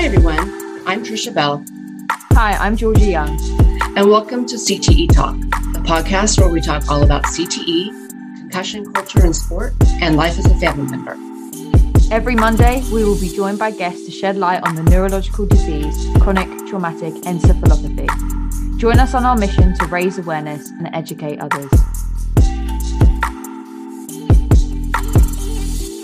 Hi, everyone. I'm Trisha Bell. Hi, I'm Georgia Young. And welcome to CTE Talk, a podcast where we talk all about CTE, concussion culture in sport, and life as a family member. Every Monday, we will be joined by guests to shed light on the neurological disease, chronic traumatic encephalopathy. Join us on our mission to raise awareness and educate others.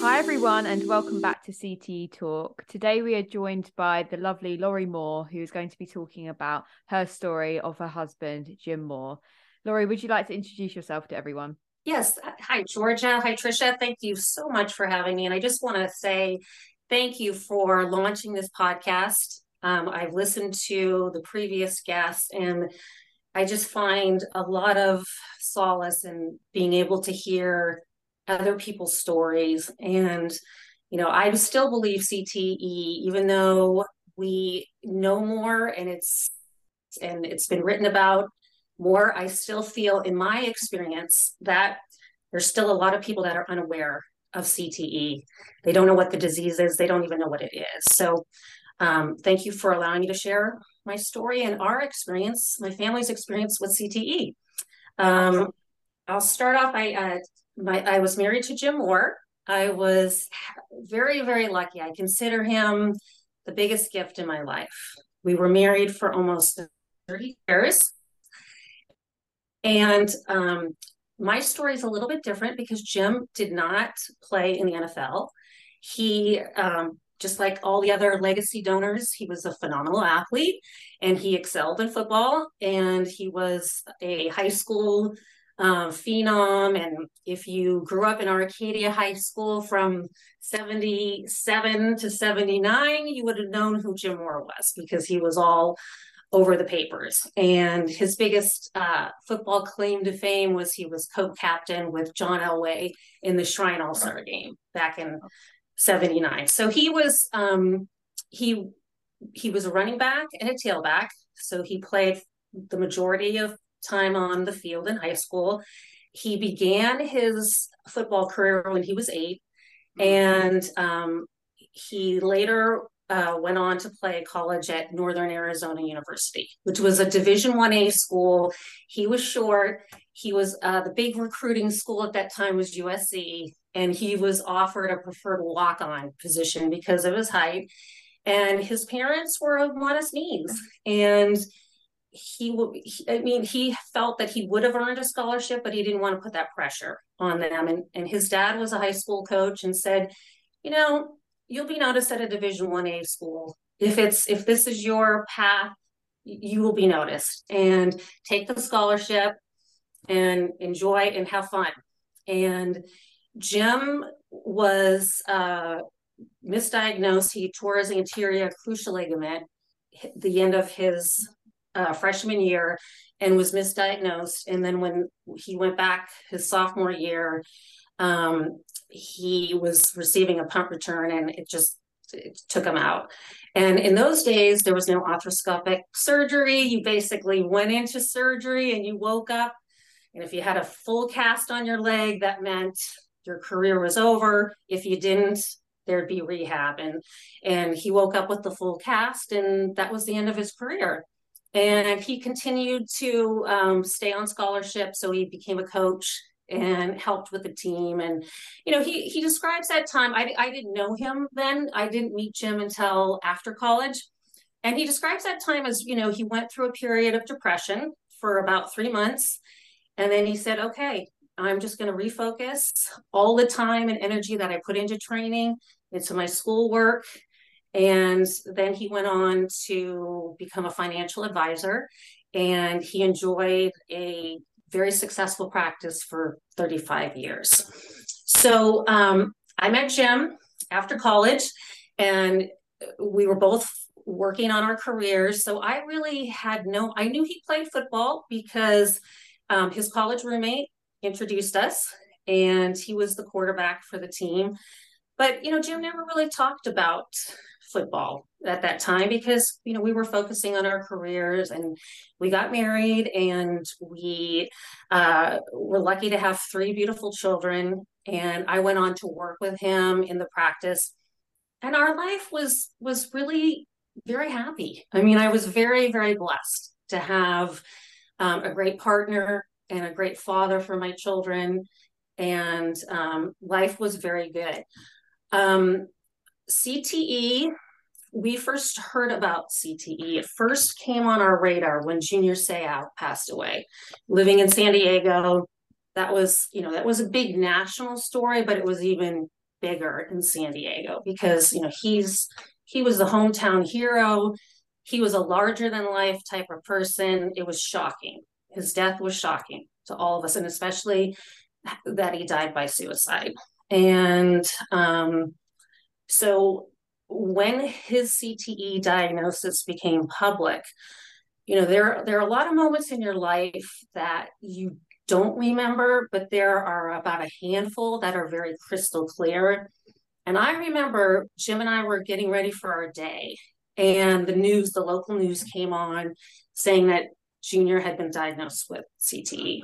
Hi everyone and welcome back to CTE Talk. Today we are joined by the lovely Lori Mohr, who is going to be talking about her story of her husband, Jim Mohr. Lori, would you like to introduce yourself to everyone? Yes. Hi, Georgia. Hi, Trisha. Thank you so much for having me. And I just want to say thank you for launching this podcast. I've listened to the previous guests and I just find a lot of solace in being able to hear other people's stories. And, you know, I still believe CTE, even though we know more and it's been written about more, I still feel in my experience that there's still a lot of people that are unaware of CTE. They don't know what the disease is. They don't even know what it is. So thank you for allowing me to share my story and our experience, my family's experience with CTE. I'll start off by I was married to Jim Mohr. I was very, very lucky. I consider him the biggest gift in my life. We were married for almost 30 years. And my story is a little bit different because Jim did not play in the NFL. He, just like all the other legacy donors, he was a phenomenal athlete and he excelled in football. And he was a high school phenom, and if you grew up in Arcadia High School from 77 to 79, you would have known who Jim Mohr was because he was all over the papers. And his biggest football claim to fame was he was co-captain with John Elway in the Shrine All-Star game back in 79. So he was a running back and a tailback. So he played the majority of time on the field in high school. He began his football career when he was 8, and he later went on to play college at Northern Arizona University, which was a Division 1A school. He was short. He was the big recruiting school at that time was USC, and he was offered a preferred walk-on position because of his height. And his parents were of modest means, and he felt that he would have earned a scholarship, but he didn't want to put that pressure on them. And his dad was a high school coach and said, you know, you'll be noticed at a Division 1A school. If this is your path, you will be noticed, and take the scholarship and enjoy and have fun. And Jim was misdiagnosed. He tore his anterior cruciate ligament at the end of his freshman year and was misdiagnosed. And then when he went back his sophomore year, he was receiving a pump return and it took him out. And in those days, there was no arthroscopic surgery. You basically went into surgery and you woke up. And if you had a full cast on your leg, that meant your career was over. If you didn't, there'd be rehab. And he woke up with the full cast, and that was the end of his career. And he continued to stay on scholarship. So he became a coach and helped with the team. And, you know, he describes that time. I didn't know him then. I didn't meet Jim until after college. And he describes that time as, you know, he went through a period of depression for about 3 months. And then he said, okay, I'm just going to refocus all the time and energy that I put into training, into my schoolwork. And then he went on to become a financial advisor, and he enjoyed a very successful practice for 35 years. So I met Jim after college, and we were both working on our careers. So I really had I knew he played football because his college roommate introduced us, and he was the quarterback for the team. But, you know, Jim never really talked about football at that time because, you know, we were focusing on our careers, and we got married, and we were lucky to have 3 beautiful children. And I went on to work with him in the practice, and our life was really very happy. I mean, I was very, very blessed to have a great partner and a great father for my children, and life was very good. CTE, we first heard about CTE. It first came on our radar when Junior Seau passed away. Living in San Diego, that was a big national story, but it was even bigger in San Diego because, he was the hometown hero. He was a larger than life type of person. It was shocking. His death was shocking to all of us, and especially that he died by suicide. And so when his CTE diagnosis became public, there are a lot of moments in your life that you don't remember, but there are about a handful that are very crystal clear. And I remember Jim and I were getting ready for our day, and the local news came on saying that Junior had been diagnosed with CTE.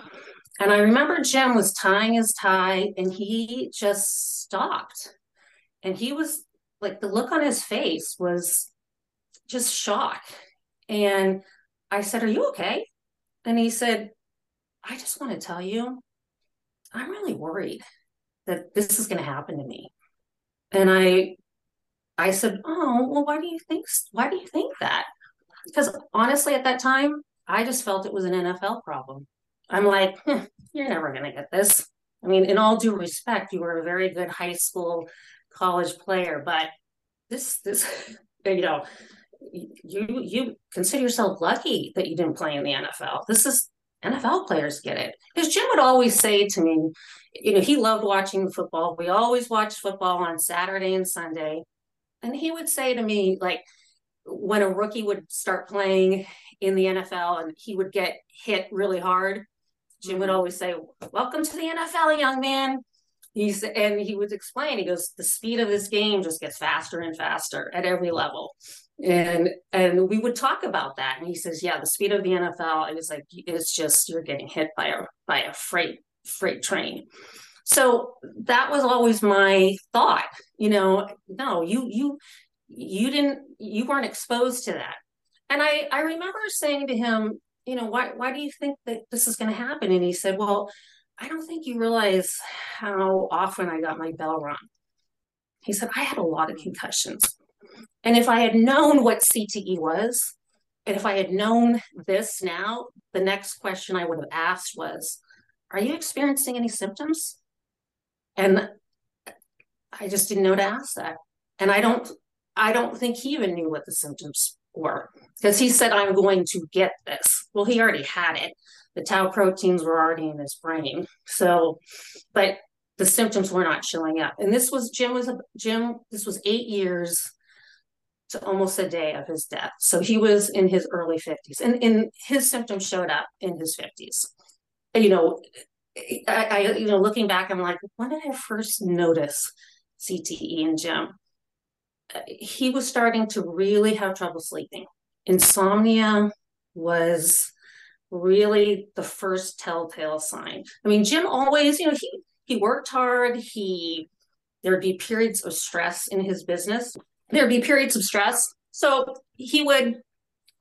And I remember Jim was tying his tie, and he just stopped. And he was like, the look on his face was just shock. And I said, "Are you okay?" And he said, "I just want to tell you, I'm really worried that this is going to happen to me." And I said, "Oh, well, why do you think that?" Because honestly, at that time, I just felt it was an NFL problem. I'm like, you're never going to get this. I mean, in all due respect, you were a very good high school, college player, but you consider yourself lucky that you didn't play in the NFL. This is, NFL players get it. Because Jim would always say to me, he loved watching football. We always watched football on Saturday and Sunday. And he would say to me, like, when a rookie would start playing in the NFL and he would get hit really hard, Jim would always say, "Welcome to the NFL, young man." He would explain, he goes, "The speed of this game just gets faster and faster at every level." And we would talk about that. And he says, "Yeah, the speed of the NFL." And it's like, it's just, you're getting hit by a freight train. So that was always my thought, no, you weren't exposed to that. And I remember saying to him, why do you think that this is going to happen? And he said, "Well, I don't think you realize how often I got my bell rung." He said, "I had a lot of concussions. And if I had known what CTE was, and if I had known this now, the next question I would have asked was, 'Are you experiencing any symptoms?' And I just didn't know to ask that. And I don't think he even knew what the symptoms were, because he said, 'I'm going to get this.' Well, he already had it. The tau proteins were already in his brain. So, but the symptoms were not showing up. And this was, this was 8 years to almost a day of his death. So he was in his early 50s, and his symptoms showed up in his 50s. I looking back, I'm like, when did I first notice CTE in Jim? He was starting to really have trouble sleeping. Insomnia was really the first telltale sign. I mean, Jim always, he worked hard. There'd be periods of stress in his business. There'd be periods of stress. So he would,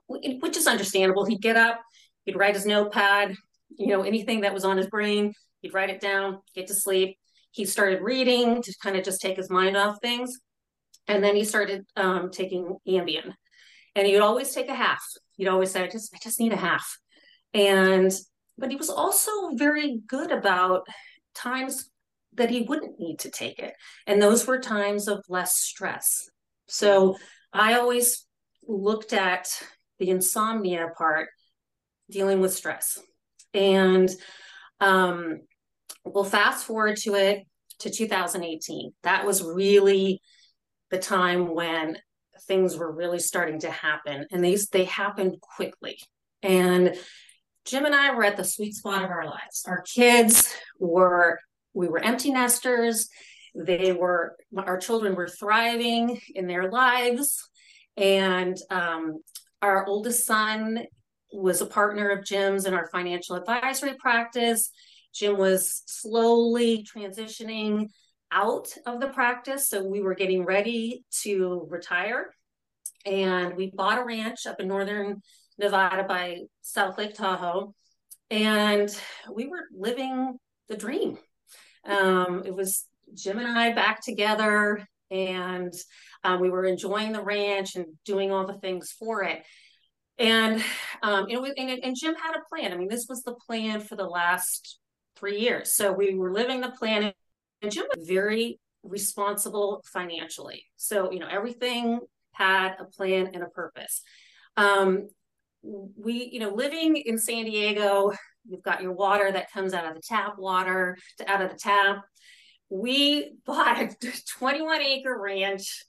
which is understandable, he'd get up, he'd write his notepad, anything that was on his brain, he'd write it down, get to sleep. He started reading to kind of just take his mind off things. And then he started taking Ambien, and he would always take a half. He'd always say, I just need a half. But he was also very good about times that he wouldn't need to take it. And those were times of less stress. So I always looked at the insomnia part, dealing with stress. And we'll fast forward to 2018. That was really the time when things were really starting to happen, and they happened quickly. And Jim and I were at the sweet spot of our lives. Our kids we were empty nesters. Our children were thriving in their lives. And our oldest son was a partner of Jim's in our financial advisory practice. Jim was slowly transitioning out of the practice. So we were getting ready to retire. And we bought a ranch up in northern Nevada by South Lake Tahoe. And we were living the dream. It was Jim and I back together, and we were enjoying the ranch and doing all the things for it. And, and Jim had a plan. I mean, this was the plan for the last 3 years. So we were living the plan, and Jim was very responsible financially. So, you know, everything had a plan and a purpose. We, you know, living in San Diego, you've got your water that comes out of the tap water, out of the tap. We bought a 21 acre ranch.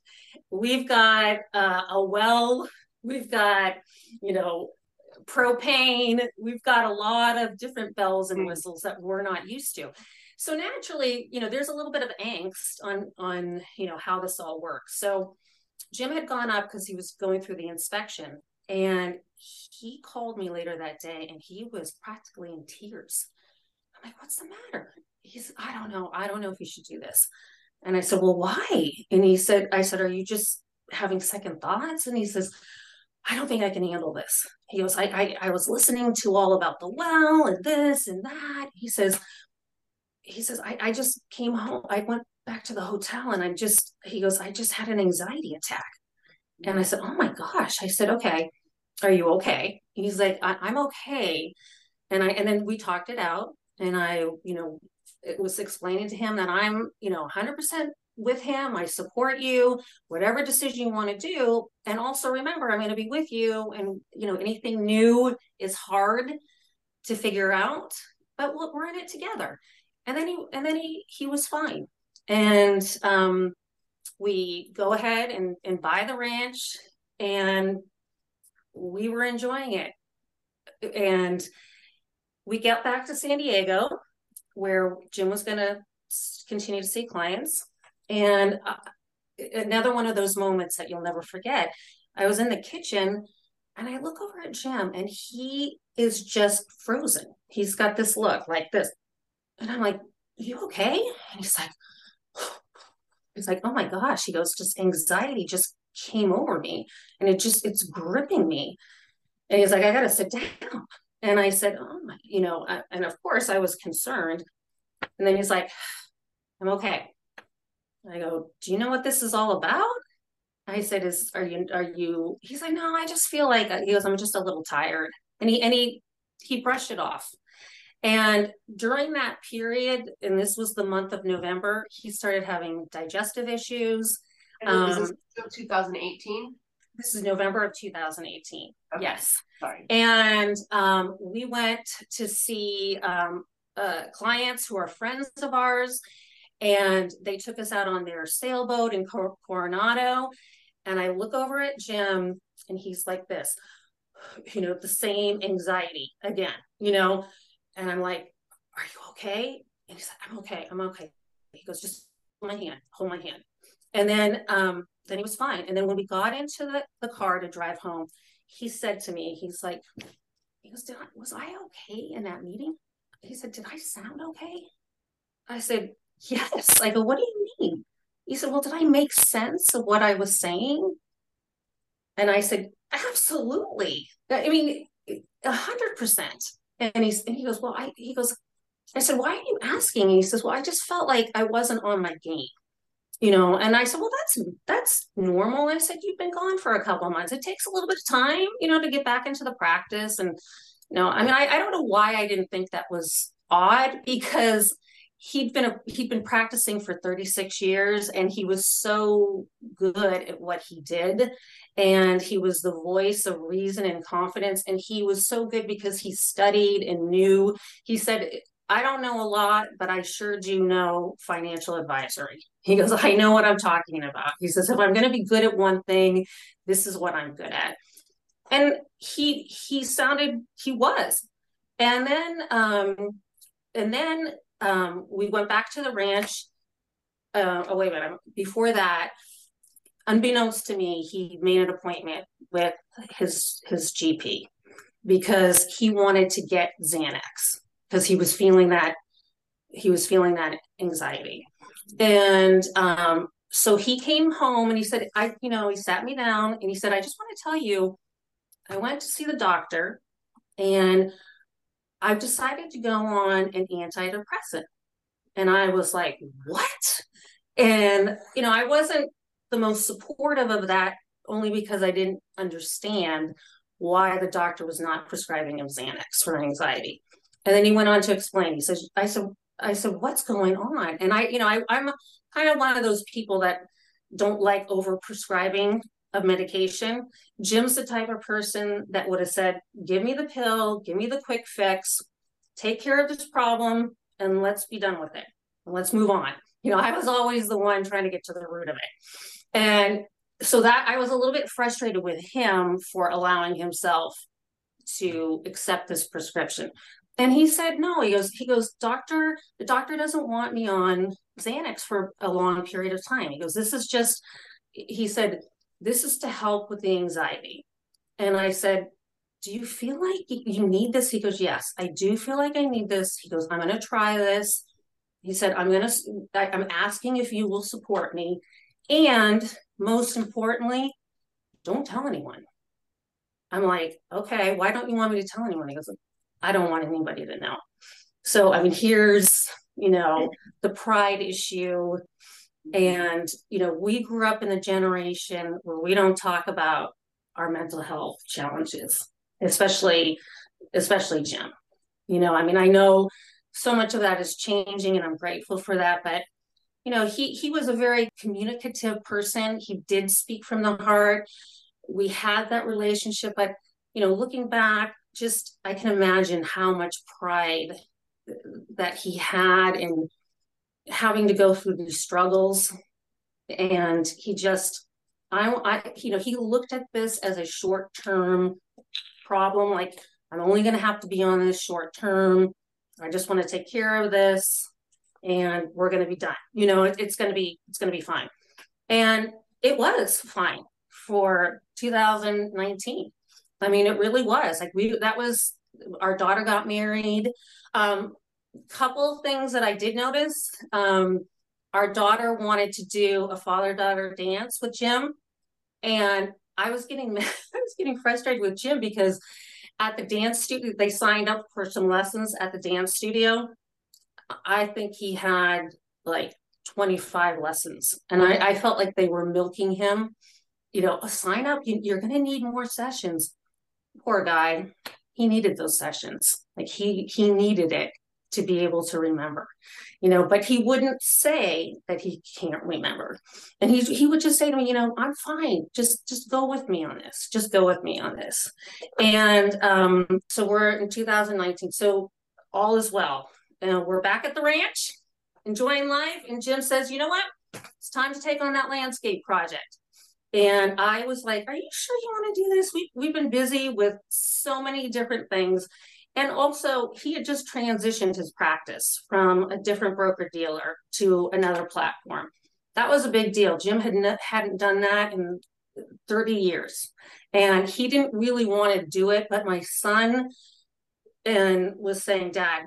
We've got a well. We've got, you know, propane. We've got a lot of different bells and whistles that we're not used to. So naturally, you know, there's a little bit of angst on, you know, how this all works. So Jim had gone up because he was going through the inspection, and he called me later that day, and he was practically in tears. I'm like, what's the matter? He's, I don't know if you should do this. And I said, well, why? And he said, are you just having second thoughts? And he says, I don't think I can handle this. He goes, I was listening to all about the well and this and that. He says, I just came home. I went back to the hotel, and he goes, I just had an anxiety attack. And I said, oh my gosh. I said, okay, are you okay? He's like, I'm okay. And then we talked it out, and I, you know, it was explaining to him that I'm, you know, 100% with him. I support you, whatever decision you want to do. And also remember, I'm going to be with you. And, you know, anything new is hard to figure out, but look, we're in it together. And then he was fine. And we go ahead and buy the ranch, and we were enjoying it. And we get back to San Diego, where Jim was going to continue to see clients. And another one of those moments that you'll never forget, I was in the kitchen, and I look over at Jim, and he is just frozen. He's got this look like this. And I'm like, are you okay? And he's like, oh my gosh. He goes, just anxiety just came over me, and it's gripping me. And he's like, I got to sit down. And I said, oh my, you know, and of course I was concerned. And then he's like, I'm okay. I go, do you know what this is all about? I said, are you, he's like, no, I just feel like, he goes, I'm just a little tired. And he brushed it off. And during that period, and this was the month of November, he started having digestive issues. And is this 2018? This is November of 2018. Okay. Yes. Sorry. And we went to see clients who are friends of ours, and they took us out on their sailboat in Coronado. And I look over at Jim, and he's like this, you know, the same anxiety again, you know. And I'm like, are you okay? And he's like, I'm okay. He goes, just hold my hand. And then he was fine. And then when we got into the car to drive home, he said to me, he goes, was I okay in that meeting? He said, did I sound okay? I said, yes. I go, what do you mean? He said, well, did I make sense of what I was saying? And I said, absolutely. I mean, 100%. And he goes, well, I said, why are you asking? And he says, well, I just felt like I wasn't on my game, you know? And I said, well, that's normal. I said, you've been gone for a couple of months. It takes a little bit of time, you know, to get back into the practice. And no, I mean, I don't know why I didn't think that was odd, because he'd been practicing for 36 years, and he was so good at what he did, and he was the voice of reason and confidence, and he was so good because he studied and knew. He said, I don't know a lot, but I sure do know financial advisory. He goes, I know what I'm talking about. He says, if I'm going to be good at one thing, this is what I'm good at. And he was. And then we went back to the ranch. Wait a minute. Before that, unbeknownst to me, he made an appointment with his GP because he wanted to get Xanax because he was feeling that anxiety. And So he came home and he said, he sat me down and he said, I just want to tell you, I went to see the doctor and I've decided to go on an antidepressant. And I was like, what? And, I wasn't the most supportive of that only because I didn't understand why the doctor was not prescribing him Xanax for anxiety. And then he went on to explain. He says, I said, what's going on? And I'm kind of one of those people that don't like over-prescribing of medication. Jim's the type of person that would have said, give me the pill, give me the quick fix, take care of this problem, and let's be done with it. And let's move on. I was always the one trying to get to the root of it. And so that I was a little bit frustrated with him for allowing himself to accept this prescription. And he said, no, he goes, doctor, the doctor doesn't want me on Xanax for a long period of time. He goes, this is to help with the anxiety. And I said, do you feel like you need this? He goes, yes, I do feel like I need this. He goes, I'm going to try this. He said, I'm asking if you will support me. And most importantly, don't tell anyone. I'm like, okay, why don't you want me to tell anyone? He goes, I don't want anybody to know. So, here's, the pride issue. And, we grew up in a generation where we don't talk about our mental health challenges, especially Jim. I know so much of that is changing and I'm grateful for that, but he was a very communicative person. He did speak from the heart. We had that relationship, but, looking back, just, I can imagine how much pride that he had in having to go through these struggles. And he just, he looked at this as a short-term problem. Like, I'm only going to have to be on this short term. I just want to take care of this and we're going to be done. It's going to be fine. And it was fine for 2019. It really was. Like, our daughter got married. Couple things that I did notice. Our daughter wanted to do a father-daughter dance with Jim. And I was getting frustrated with Jim because at the dance studio, they signed up for some lessons at the dance studio. I think he had like 25 lessons. And I felt like they were milking him. Sign up, you're going to need more sessions. Poor guy. He needed those sessions. Like he needed it to be able to remember, but he wouldn't say that he can't remember. And he would just say to me, I'm fine. Just go with me on this. Just go with me on this. And so we're in 2019. So all is well. And we're back at the ranch enjoying life. And Jim says, you know what? It's time to take on that landscape project. And I was like, are you sure you want to do this? We've been busy with so many different things. And also he had just transitioned his practice from a different broker dealer to another platform. That was a big deal. Jim hadn't done that in 30 years and he didn't really want to do it. But my son was saying, Dad,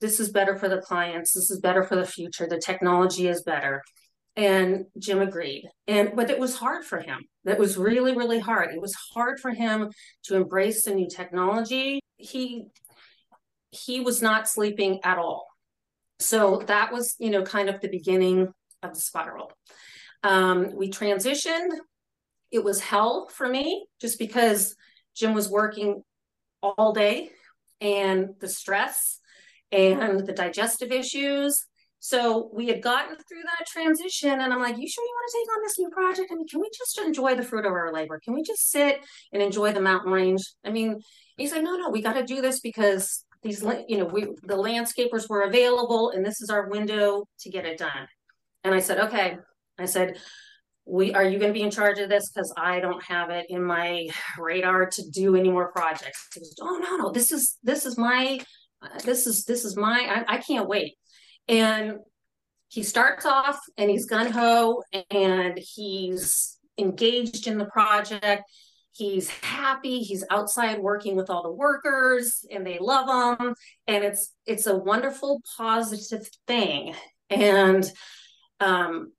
this is better for the clients. This is better for the future. The technology is better. And Jim agreed. But it was hard for him. That was really, really hard. It was hard for him to embrace the new technology. He was not sleeping at all. So that was, kind of the beginning of the spiral. We transitioned. It was hell for me just because Jim was working all day and the stress and the digestive issues. So we had gotten through that transition and I'm like, you sure you want to take on this new project? Can we just enjoy the fruit of our labor? Can we just sit and enjoy the mountain range? He's like, no, we got to do this because these, the landscapers were available and this is our window to get it done. And I said, okay. I said, are you going to be in charge of this? Because I don't have it in my radar to do any more projects. He goes, oh, no, this is my, I can't wait. And he starts off and he's gung-ho and he's engaged in the project. He's happy. He's outside working with all the workers and they love him. And it's a wonderful, positive thing. And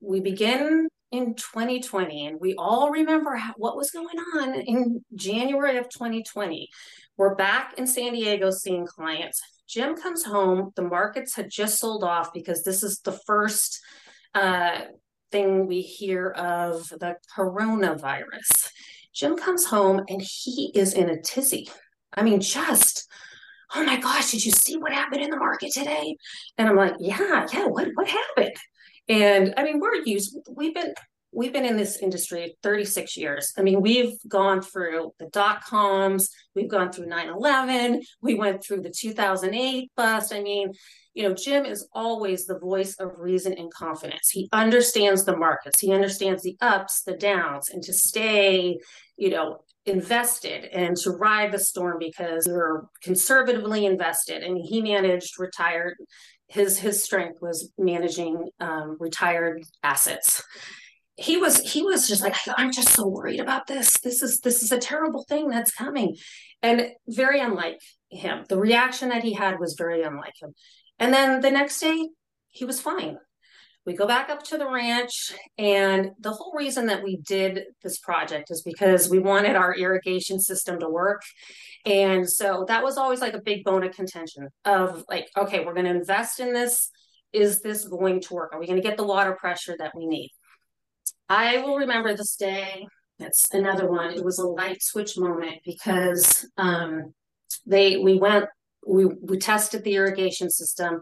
we begin in 2020, and we all remember what was going on in January of 2020. We're back in San Diego seeing clients. Jim comes home. The markets had just sold off because this is the first thing we hear of the coronavirus. Jim comes home and he is in a tizzy. I mean, just, oh my gosh, did you see what happened in the market today? And I'm like, yeah, what happened? And I mean, we've been in this industry 36 years. I mean, we've gone through the dot-coms, we've gone through 9/11, we went through the 2008 bust. I mean, you know, Jim is always the voice of reason and confidence. He understands the markets. He understands the ups, the downs, and to stay, you know, invested and to ride the storm because you're conservatively invested. And he managed retired. His strength was managing retired assets. He was just like, I'm just so worried about this. This is a terrible thing that's coming. And very unlike him. The reaction that he had was very unlike him. And then the next day, he was fine. We go back up to the ranch. And the whole reason that we did this project is because we wanted our irrigation system to work. And so that was always like a big bone of contention of like, okay, we're going to invest in this. Is this going to work? Are we going to get the water pressure that we need? I will remember this day. That's another one. It was a light switch moment because we tested the irrigation system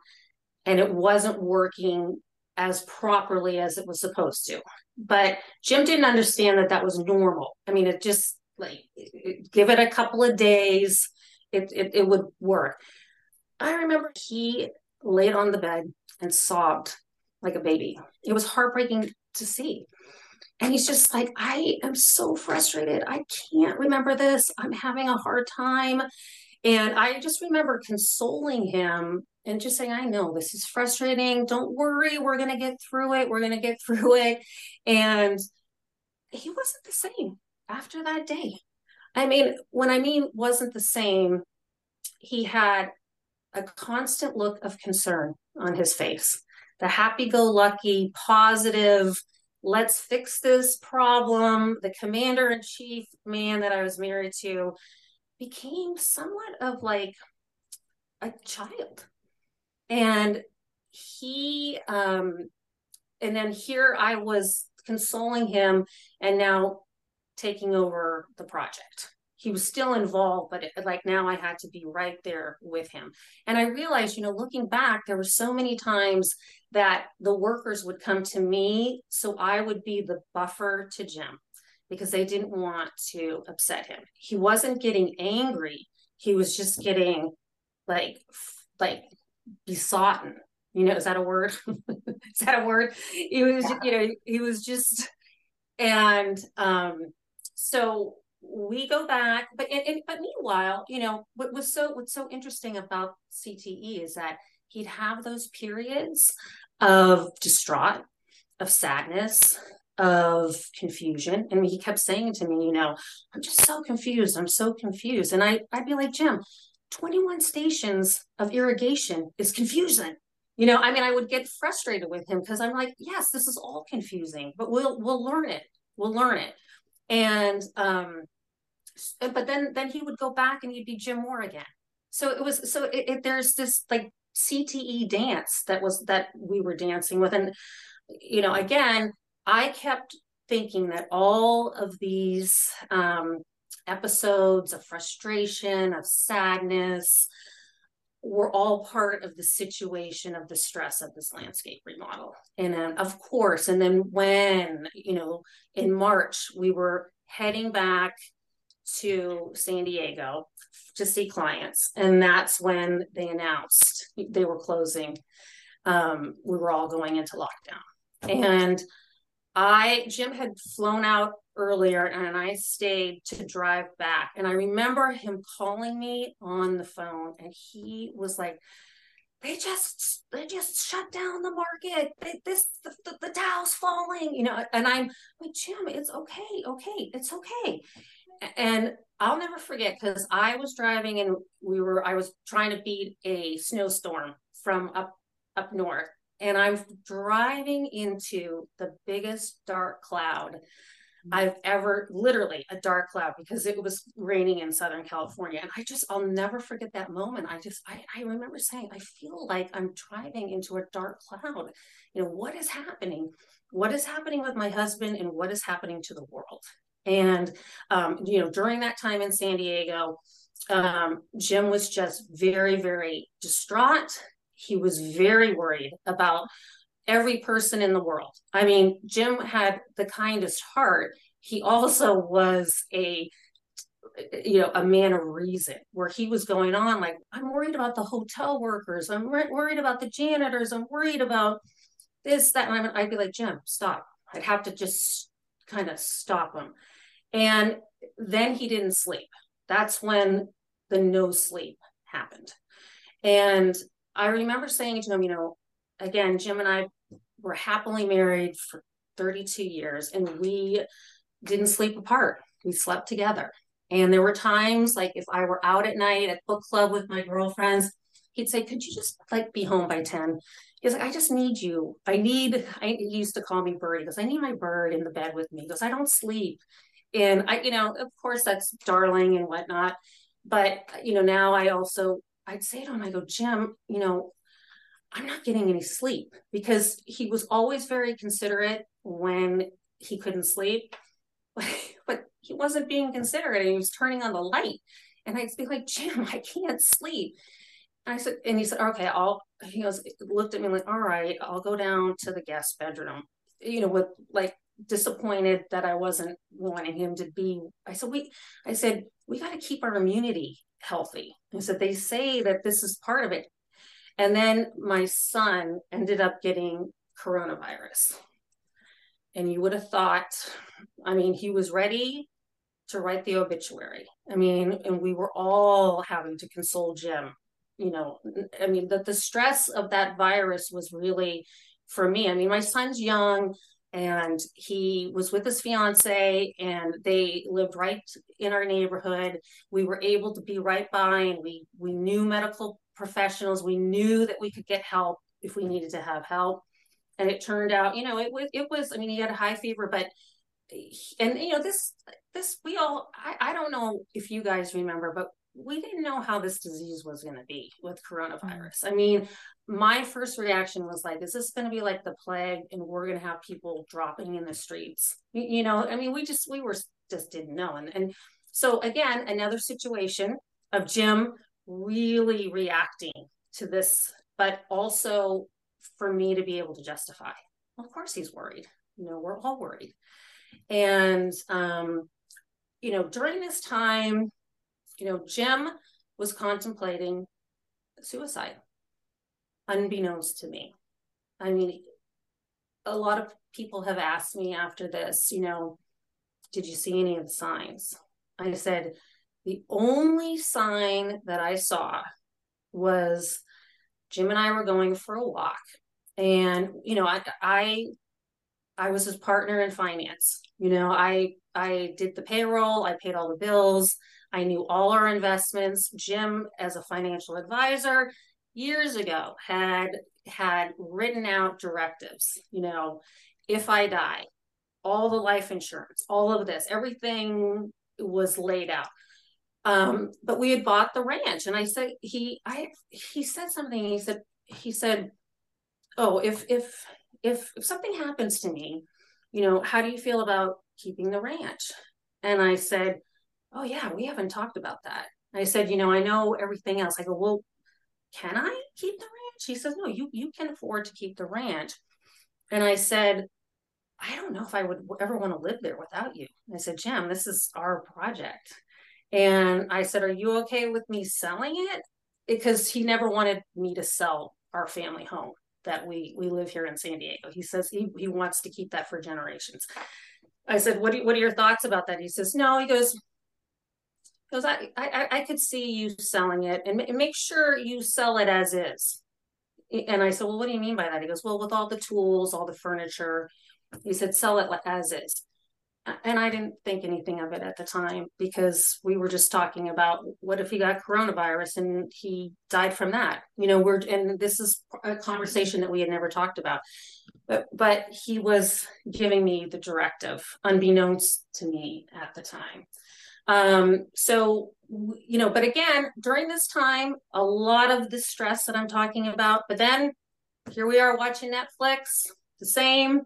and it wasn't working as properly as it was supposed to. But Jim didn't understand that was normal. I mean, it just like, give it a couple of days, it would work. I remember he laid on the bed and sobbed like a baby. It was heartbreaking to see. And he's just like, I am so frustrated. I can't remember this. I'm having a hard time. And I just remember consoling him and just saying, I know this is frustrating. Don't worry. We're going to get through it. We're going to get through it. And he wasn't the same after that day. I mean, when I mean wasn't the same, he had a constant look of concern on his face. The happy-go-lucky, positive, let's fix this problem. The commander-in-chief man that I was married to became somewhat of like a child. And he, and then here I was consoling him and now taking over the project. He was still involved, but now I had to be right there with him. And I realized, you know, looking back, there were so many times that the workers would come to me. So I would be the buffer to Jim because they didn't want to upset him. He wasn't getting angry. He was just getting like besotted. You know, is that a word? Is that a word? He was, yeah. You know, he was just, and so we go back, but meanwhile, you know, what's so interesting about CTE is that he'd have those periods of distraught, of sadness, of confusion. And he kept saying to me, you know, I'm just so confused. I'm so confused. And I'd be like, Jim, 21 stations of irrigation is confusing. You know, I mean, I would get frustrated with him because I'm like, yes, this is all confusing, but we'll learn it. We'll learn it. And, but then he would go back and he'd be Jim Mohr again. So it was, there's this like CTE dance that we were dancing with. And, you know, again, I kept thinking that all of these, episodes of frustration, of sadness were all part of the situation of the stress of this landscape remodel. And then, of course, and then when, you know, in March, we were heading back to San Diego to see clients. And that's when they announced they were closing. We were all going into lockdown. And Jim had flown out earlier and I stayed to drive back. And I remember him calling me on the phone and he was like, they just shut down the market. The Dow's falling, you know, and I'm like, Jim, it's okay. It's okay. And I'll never forget because I was driving and I was trying to beat a snowstorm from up north and I'm driving into the biggest dark cloud I've ever, literally a dark cloud, because it was raining in Southern California. And I'll never forget that moment. I remember saying, I feel like I'm driving into a dark cloud. You know, what is happening? What is happening with my husband, and what is happening to the world? And, you know, during that time in San Diego, Jim was just very, very distraught. He was very worried about every person in the world. I mean, Jim had the kindest heart. He also was a man of reason, where he was going on like, I'm worried about the hotel workers. I'm worried about the janitors. I'm worried about this, that. And I'd be like, Jim, stop. I'd have to just kind of stop him. And then he didn't sleep. That's when the no sleep happened. And I remember saying to him, you know, again, Jim and I were happily married for 32 years, and we didn't sleep apart. We slept together. And there were times, like if I were out at night at book club with my girlfriends, he'd say, could you just like be home by 10? He's like, I just need you. He used to call me Birdie, because I need my bird in the bed with me, because I don't sleep. And I, you know, of course that's darling and whatnot. But, you know, now I'd say to him, I go, Jim, you know, I'm not getting any sleep, because he was always very considerate when he couldn't sleep, but he wasn't being considerate, and he was turning on the light. And I'd be like, Jim, I can't sleep. And I said, and he said, okay, looked at me like, all right, I'll go down to the guest bedroom, you know, with like disappointed that I wasn't wanting him to be. I said, we got to keep our immunity healthy. And so they say that this is part of it. And then my son ended up getting coronavirus. And you would have thought, I mean, he was ready to write the obituary. I mean, and we were all having to console Jim, you know, I mean, the stress of that virus was really, for me, I mean, my son's young, and he was with his fiance, and they lived right in our neighborhood. We were able to be right by, and we knew medical professionals. We knew that we could get help if we needed to have help. And it turned out, you know, it was, I mean, he had a high fever, but, and you know, I don't know if you guys remember, but we didn't know how this disease was going to be with coronavirus. I mean, my first reaction was like, is this going to be like the plague, and we're going to have people dropping in the streets? You know, I mean, we just didn't know. And so again, another situation of Jim really reacting to this, but also for me to be able to justify, well, of course he's worried, you know, we're all worried. And, you know, during this time, you know, Jim was contemplating suicide, unbeknownst to me. I mean, a lot of people have asked me after this, you know, did you see any of the signs? I said, the only sign that I saw was Jim and I were going for a walk. And, you know, I was his partner in finance. You know, I did the payroll. I paid all the bills. I knew all our investments. Jim, as a financial advisor, years ago had written out directives, you know, if I die, all the life insurance, all of this, everything was laid out. But we had bought the ranch, and I said, he said something. He said, oh, if something happens to me, you know, how do you feel about keeping the ranch? And I said, oh yeah, we haven't talked about that. And I said, you know, I know everything else. I go, well, can I keep the ranch? He says, no, you can afford to keep the ranch. And I said, I don't know if I would ever want to live there without you. And I said, Jim, this is our project. And I said, are you okay with me selling it? Because he never wanted me to sell our family home that we live here in San Diego. He says he wants to keep that for generations. I said, what are your thoughts about that? He says, no, he goes, I could see you selling it, and make sure you sell it as is. And I said, well, what do you mean by that? He goes, well, with all the tools, all the furniture. He said, sell it as is. And I didn't think anything of it at the time, because we were just talking about, what if he got coronavirus and he died from that? You know, and this is a conversation that we had never talked about, but he was giving me the directive unbeknownst to me at the time. So, you know, but again, during this time, a lot of the stress that I'm talking about, but then here we are watching Netflix, the same,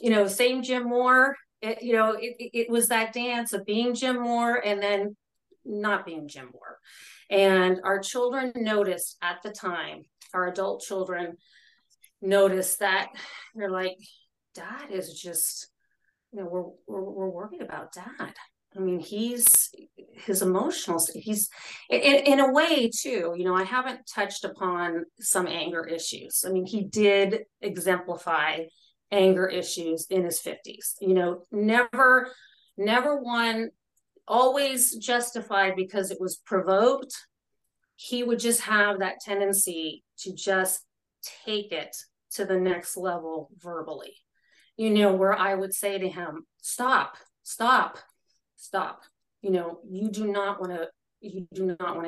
you know, same Jim Mohr. It was that dance of being Jim Mohr and then not being Jim Mohr. And our children noticed at the time, our adult children noticed that. They're like, Dad is just, you know, we're worried about Dad. I mean, his emotional, he's in a way too, you know, I haven't touched upon some anger issues. I mean, he did exemplify anger issues in his 50s, you know, never one, always justified because it was provoked. He would just have that tendency to just take it to the next level verbally, you know, where I would say to him, stop, you know, you do not want to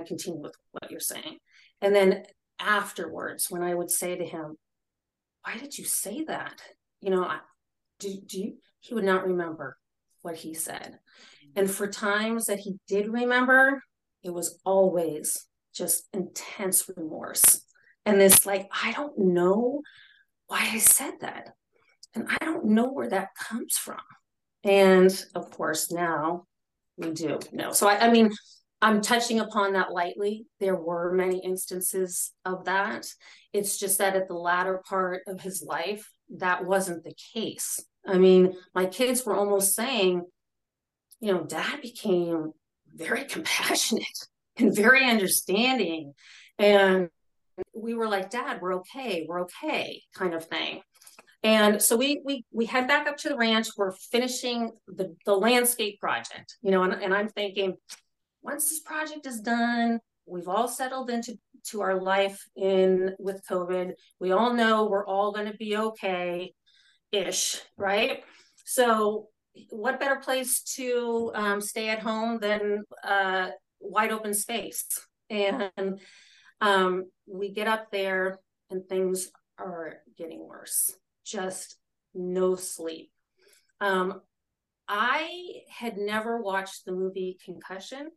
continue with what you're saying. And then afterwards, when I would say to him, why did you say that? You know, he would not remember what he said. And for times that he did remember, it was always just intense remorse. And this, like, I don't know why I said that. And I don't know where that comes from. And of course, now we do know. So, I mean, I'm touching upon that lightly. There were many instances of that. It's just that at the latter part of his life, that wasn't the case. I mean, my kids were almost saying, you know, Dad became very compassionate and very understanding. And we were like, Dad, we're okay, kind of thing. And so we head back up to the ranch. We're finishing the landscape project, you know, and I'm thinking, once this project is done, we've all settled into our life with COVID. We all know we're all going to be okay-ish, right? So what better place to stay at home than wide open space? And we get up there and things are getting worse. Just no sleep. I had never watched the movie Concussion.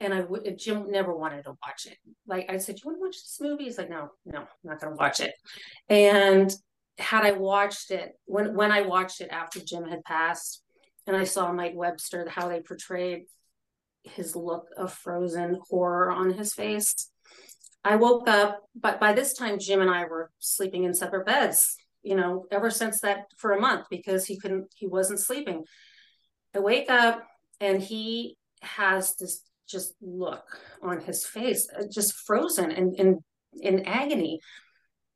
And Jim never wanted to watch it. Like I said, you want to watch this movie? He's like, no, I'm not going to watch it. And had I watched it, when I watched it after Jim had passed, and I saw Mike Webster, how they portrayed his look of frozen horror on his face, I woke up, but by this time, Jim and I were sleeping in separate beds, you know, ever since that for a month, because he wasn't sleeping. I wake up and he has this just look on his face, just frozen and in agony.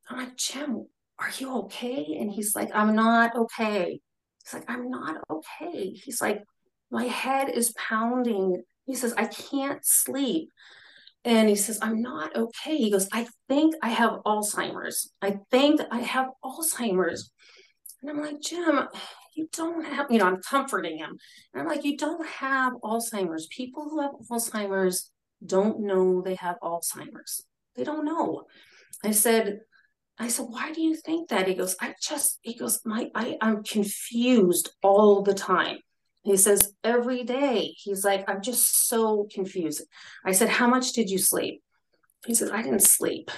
I'm like, Jim, are you okay? And he's like, I'm not okay. He's like, I'm not okay. He's like, my head is pounding. He says, I can't sleep. And he says, I'm not okay. He goes, I think I have Alzheimer's. And I'm like, Jim, you don't have, you know, I'm comforting him. And I'm like, you don't have Alzheimer's. People who have Alzheimer's don't know they have Alzheimer's. They don't know. I said, why do you think that? He goes, I'm confused all the time. And he says, every day. He's like, I'm just so confused. I said, how much did you sleep? He said, I didn't sleep.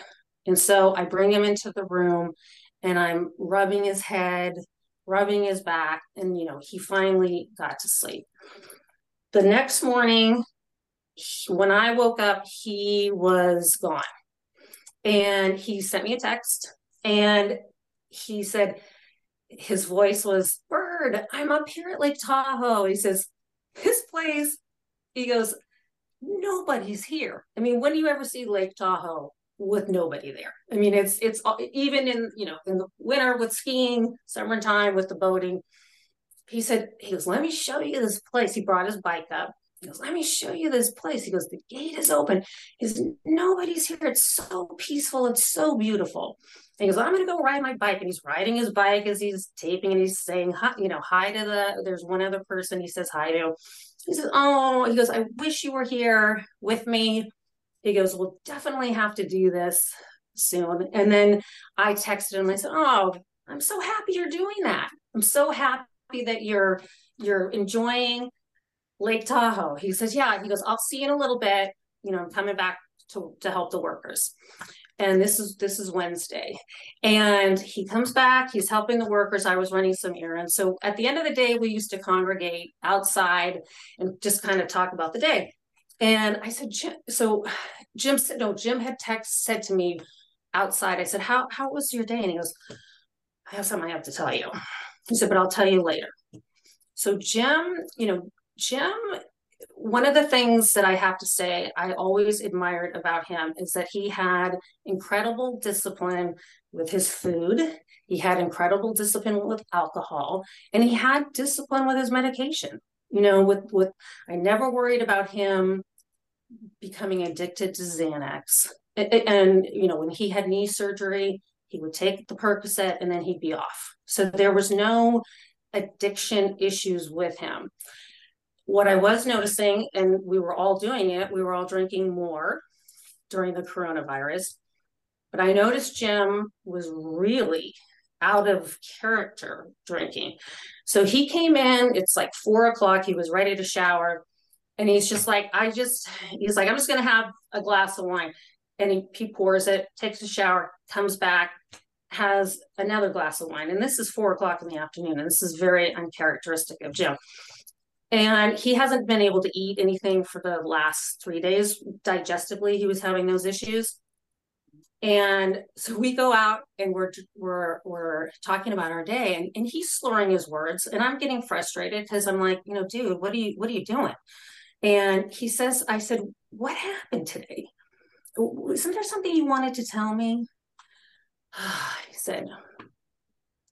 And so I bring him into the room and I'm rubbing his head, rubbing his back, and, you know, he finally got to sleep. The next morning, when I woke up, he was gone. And he sent me a text and he said, his voice was, Bird, I'm up here at Lake Tahoe. He says, this place, he goes, nobody's here. I mean, when do you ever see Lake Tahoe with nobody there? I mean, it's even in, you know, in the winter with skiing, summertime with the boating. He said, he goes, let me show you this place. He brought his bike up. He goes, let me show you this place. He goes, the gate is open. He says, nobody's here. It's so peaceful. It's so beautiful. And he goes, I'm going to go ride my bike. And he's riding his bike as he's taping, and he's saying, hi to there's one other person he says hi to. He says, oh, he goes, I wish you were here with me. He goes, we'll definitely have to do this soon. And then I texted him and I said, oh, I'm so happy you're doing that. I'm so happy that you're enjoying Lake Tahoe. He says, yeah. He goes, I'll see you in a little bit. I'm coming back to help the workers. And this is Wednesday. And he comes back, he's helping the workers. I was running some errands. So at the end of the day, we used to congregate outside and just kind of talk about the day. And I said, Jim had said to me outside, I said, how was your day? And he goes, I have something I have to tell you. He said, but I'll tell you later. So Jim, one of the things that I have to say I always admired about him is that he had incredible discipline with his food. He had incredible discipline with alcohol, and he had discipline with his medication. I never worried about him becoming addicted to Xanax. And, when he had knee surgery, he would take the Percocet and then he'd be off. So there was no addiction issues with him. What I was noticing, and we were all doing it, we were all drinking more during the coronavirus, but I noticed Jim was really out of character drinking. So he came in, it's like 4 o'clock, he was ready to shower. And he's just like, I'm just going to have a glass of wine. And he pours it, takes a shower, comes back, has another glass of wine. And this is 4 o'clock in the afternoon. And this is very uncharacteristic of Jim. And he hasn't been able to eat anything for the last 3 days. Digestively, he was having those issues. And so we go out and we're talking about our day, and he's slurring his words, and I'm getting frustrated because I'm like, dude, what are you doing? And he says, I said, what happened today? Isn't there something you wanted to tell me?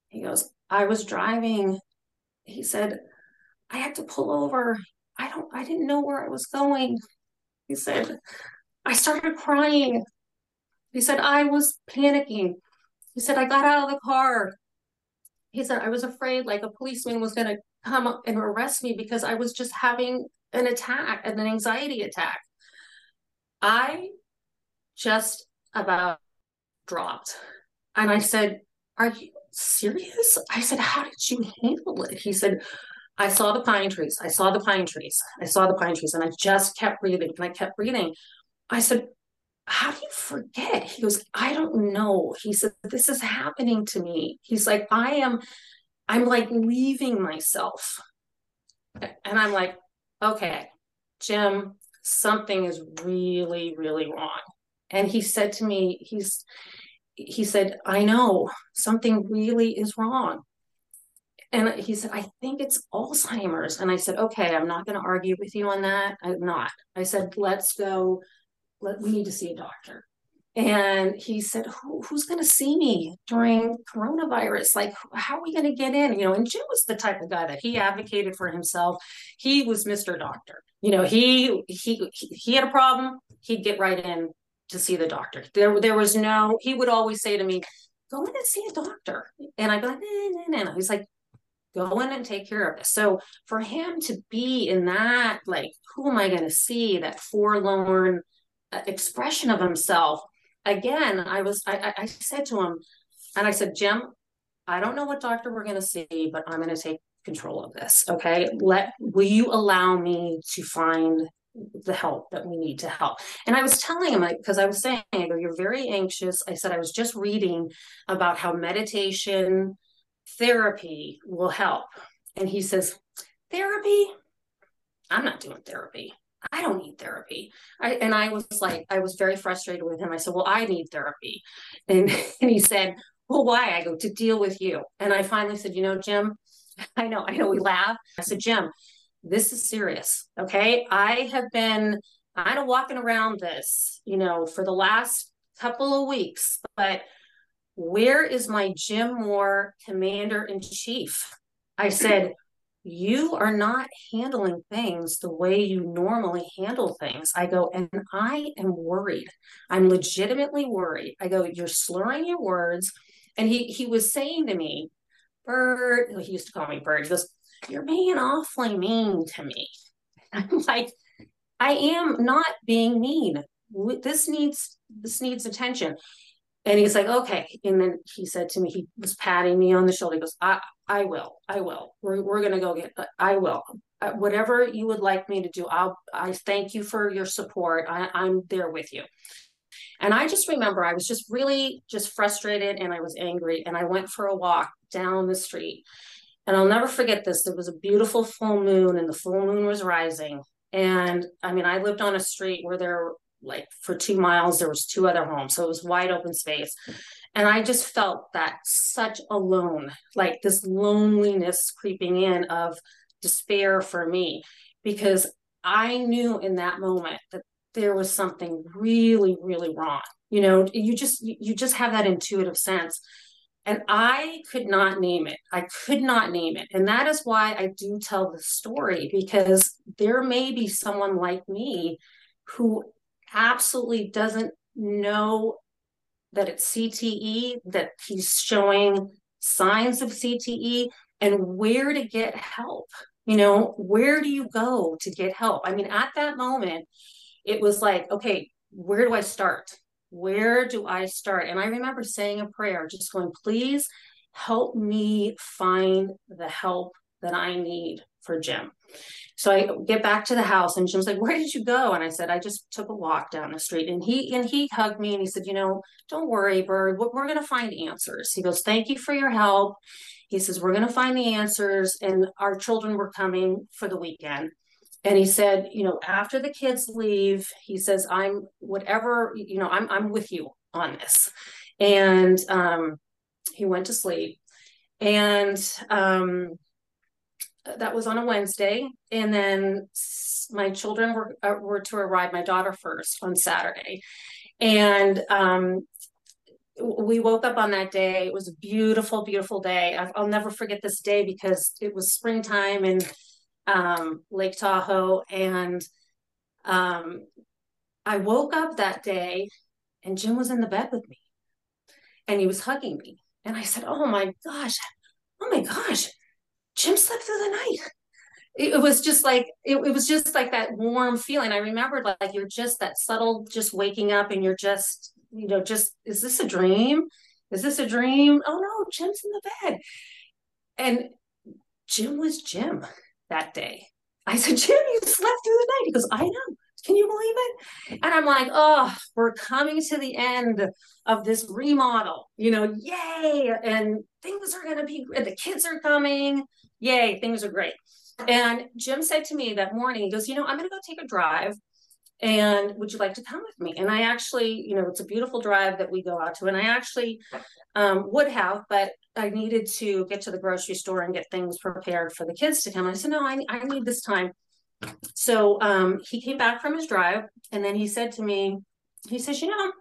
He goes, I was driving. He said, I had to pull over. I didn't know where I was going. He said, I started crying. He said, I was panicking. He said, I got out of the car. He said, I was afraid like a policeman was going to come up and arrest me because I was just having an attack, an anxiety attack. I just about dropped. And I said, are you serious? I said, how did you handle it? He said, I saw the pine trees. I saw the pine trees. I saw the pine trees. And I just kept breathing. And I kept breathing. I said, how do you forget? He goes, I don't know. He said, this is happening to me. He's like, I'm like leaving myself. And I'm like, okay, Jim, something is really, really wrong. And he said to me, he said, I know something really is wrong. And he said, I think it's Alzheimer's. And I said, okay, I'm not going to argue with you on that. I'm not. I said, let's go. We need to see a doctor. And he said, who's going to see me during coronavirus? Like, how are we going to get in? And Jim was the type of guy that he advocated for himself. He was Mr. Doctor. He had a problem. He'd get right in to see the doctor. He would always say to me, go in and see a doctor. And I'd be like, no. He's like, go in and take care of this. So for him to be in that, like, who am I going to see? That forlorn expression of himself. Again, I said to him, and I said, Jim, I don't know what doctor we're going to see, but I'm going to take control of this. Okay. Will you allow me to find the help that we need to help? And I was telling him, because I was saying, you're very anxious. I said, I was just reading about how meditation therapy will help. And he says, therapy? I'm not doing therapy. I don't need therapy. And I was like, I was very frustrated with him. I said, well, I need therapy. And he said, well, why? I go, to deal with you. And I finally said, Jim, I know we laugh. I said, Jim, this is serious. Okay. I have been kind of walking around this, for the last couple of weeks, but where is my Jim Mohr commander in chief? I said, you are not handling things the way you normally handle things. I go, and I am worried. I'm legitimately worried. I go, you're slurring your words. And he was saying to me, Bird, he used to call me Bird. He goes, you're being awfully mean to me. I'm like, I am not being mean. This needs attention. And he's like, okay. And then he said to me, he was patting me on the shoulder. He goes, I will. We're going to go get, I will. Whatever you would like me to do, I thank you for your support. I'm there with you. And I just remember I was just really just frustrated, and I was angry, and I went for a walk down the street. And I'll never forget this. There was a beautiful full moon, and the full moon was rising. And I mean, I lived on a street where there, like for 2 miles, there was 2 other homes. So it was wide open space. And I just felt that such alone, like this loneliness creeping in of despair for me, because I knew in that moment that there was something really, really wrong. You know, you just have that intuitive sense. And I could not name it. I could not name it. And that is why I do tell the story, because there may be someone like me who absolutely doesn't know that it's CTE, that he's showing signs of CTE, and where to get help. You know, where do you go to get help? I mean, at that moment, it was like, okay, where do I start? Where do I start? And I remember saying a prayer, just going, please help me find the help that I need for Jim. So I get back to the house, and Jim's like, where did you go? And I said, I just took a walk down the street. And he hugged me, and he said, you know, don't worry, Bird, we're going to find answers. He goes, thank you for your help. He says, we're going to find the answers. And our children were coming for the weekend. And he said, you know, after the kids leave, he says, I'm with you on this. And he went to sleep, and that was on a Wednesday. And then my children were to arrive, my daughter first, on Saturday. And we woke up on that day. It was a beautiful, beautiful day. I'll never forget this day, because it was springtime and Lake Tahoe. And I woke up that day, and Jim was in the bed with me, and he was hugging me. And I said, oh my gosh, Jim slept through the night. It was just like, it was just like that warm feeling. I remembered, like, you're just that subtle, just waking up, and you're just, you know, just, is this a dream? Is this a dream? Oh no, Jim's in the bed. And Jim was Jim that day. I said, Jim, you slept through the night. He goes, I know. Can you believe it? And I'm like, oh, we're coming to the end of this remodel, you know, yay. And things are going to be, the kids are coming. Yay. Things are great. And Jim said to me that morning, he goes, you know, I'm going to go take a drive, and would you like to come with me? And I actually, you know, it's a beautiful drive that we go out to. And I actually would have, but I needed to get to the grocery store and get things prepared for the kids to come. I said, no, I need this time. So he came back from his drive, and then he said to me, he says, you know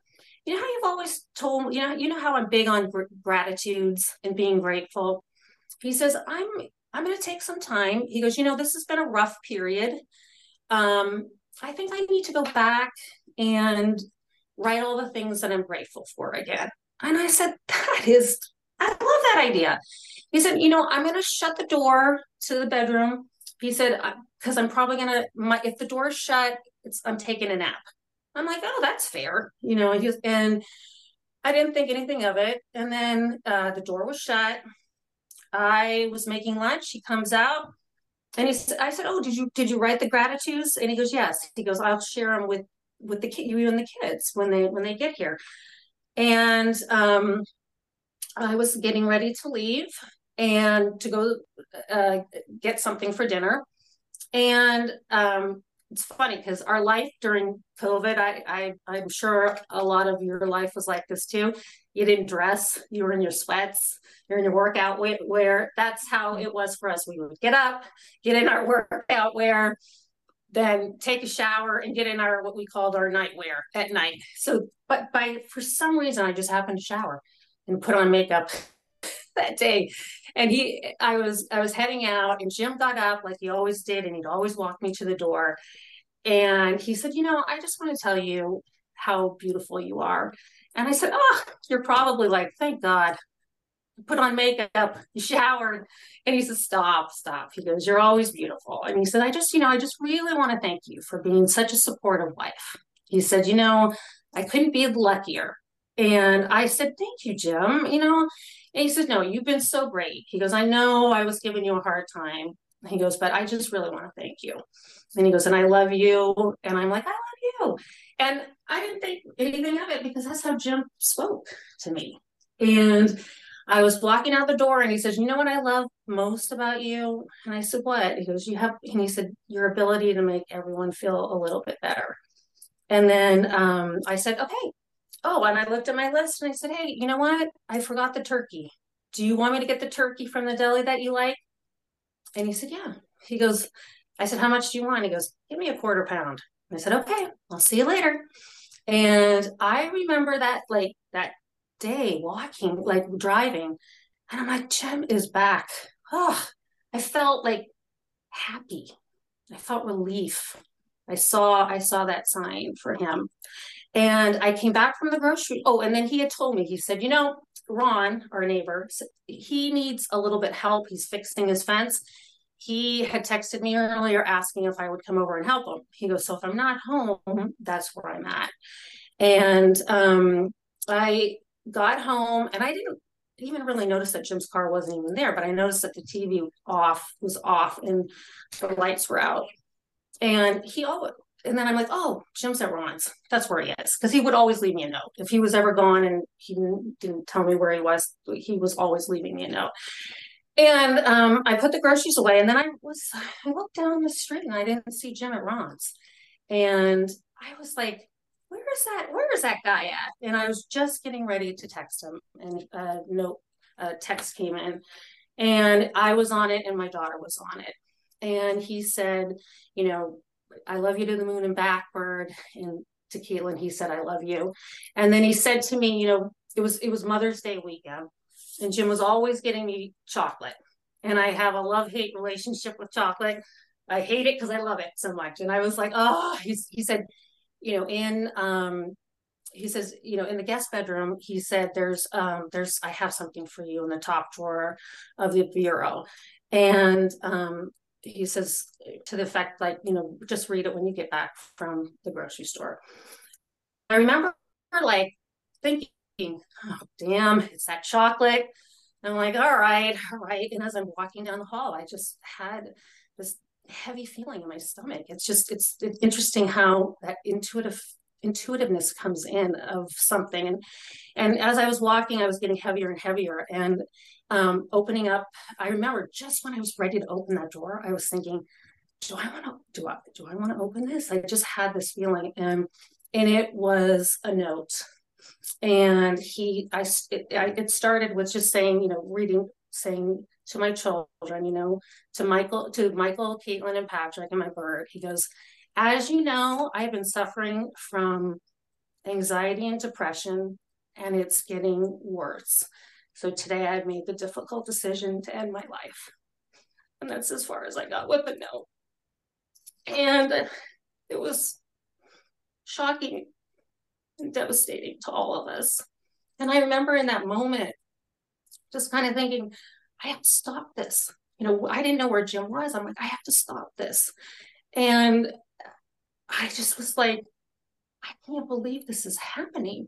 how you've always told me, you know how I'm big on gratitudes and being grateful. He says, I'm going to take some time. He goes, you know, this has been a rough period. I think I need to go back and write all the things that I'm grateful for again. And I said, I love that idea. He said, you know, I'm going to shut the door to the bedroom. He said, because I'm probably going to, if the door's shut, I'm taking a nap. I'm like, oh, that's fair. You know, and I didn't think anything of it. And then the door was shut. I was making lunch. He comes out, and I said, oh, did you write the gratitudes? And he goes, yes. He goes, I'll share them with you and the kids when they get here. And I was getting ready to leave and to go get something for dinner. And it's funny, because our life during COVID, I'm sure a lot of your life was like this too. You didn't dress, you were in your sweats, you're in your workout wear. That's how it was for us. We would get up, get in our workout wear, then take a shower and get in our, what we called our nightwear at night. So, but for some reason, I just happened to shower and put on makeup that day. And I was heading out, and Jim got up like he always did, and he'd always walk me to the door. And he said, you know, I just want to tell you how beautiful you are. And I said, oh, you're probably like, thank God. You put on makeup, you showered. And he said, stop. He goes, you're always beautiful. And he said, I just really want to thank you for being such a supportive wife. He said, I couldn't be luckier. And I said, thank you, Jim. And he said, no, you've been so great. He goes, I know I was giving you a hard time. He goes, but I just really want to thank you. And he goes, and I love you. And I'm like, I love you. And I didn't think anything of it because that's how Jim spoke to me. And I was blocking out the door, and he says, you know what I love most about you? And I said, what? He goes, he said, your ability to make everyone feel a little bit better. And then I said, okay. Oh, and I looked at my list and I said, hey, you know what? I forgot the turkey. Do you want me to get the turkey from the deli that you like? And he said, yeah. He goes, I said, how much do you want? He goes, give me a £1/pound. And I said, okay, I'll see you later. And I remember that, like, that day walking, like driving, and I'm like, Jim is back. Oh, I felt like happy. I felt relief. I saw that sign for him. And I came back from the grocery. Oh, and then he had told me, he said, Ron, our neighbor, he needs a little bit help. He's fixing his fence. He had texted me earlier asking if I would come over and help him. He goes, so if I'm not home, that's where I'm at. And I got home, and I didn't even really notice that Jim's car wasn't even there, but I noticed that the TV was off and the lights were out. And then I'm like, oh, Jim's at Ron's. That's where he is. Because he would always leave me a note. If he was ever gone and he didn't tell me where he was always leaving me a note. And I put the groceries away, and then I looked down the street and I didn't see Jim at Ron's. And I was like, where is that guy at? And I was just getting ready to text him, and a text came in, and I was on it and my daughter was on it. And he said, I love you to the moon and backward. And to Caitlin, he said, I love you. And then he said to me, it was Mother's Day weekend, and Jim was always getting me chocolate. And I have a love-hate relationship with chocolate. I hate it because I love it so much. And I was like, oh, he said, in the guest bedroom, he said, I have something for you in the top drawer of the bureau. And, he says to the effect, like, just read it when you get back from the grocery store. I remember like thinking, oh, damn, it's that chocolate. And I'm like, all right. And as I'm walking down the hall, I just had this heavy feeling in my stomach. It's interesting how that intuitiveness comes in of something. And as I was walking, I was getting heavier and heavier, and opening up, I remember just when I was ready to open that door, I was thinking, do I want to open this? I just had this feeling, and it was a note. And it started with just saying, saying to my children, to Michael, Caitlin, and Patrick, and my bird. He goes, as you know, I've been suffering from anxiety and depression, and it's getting worse. So today I've made the difficult decision to end my life. And that's as far as I got with the note. And it was shocking and devastating to all of us. And I remember in that moment, just kind of thinking, I have to stop this. I didn't know where Jim was. I'm like, I have to stop this. And I just was like, I can't believe this is happening.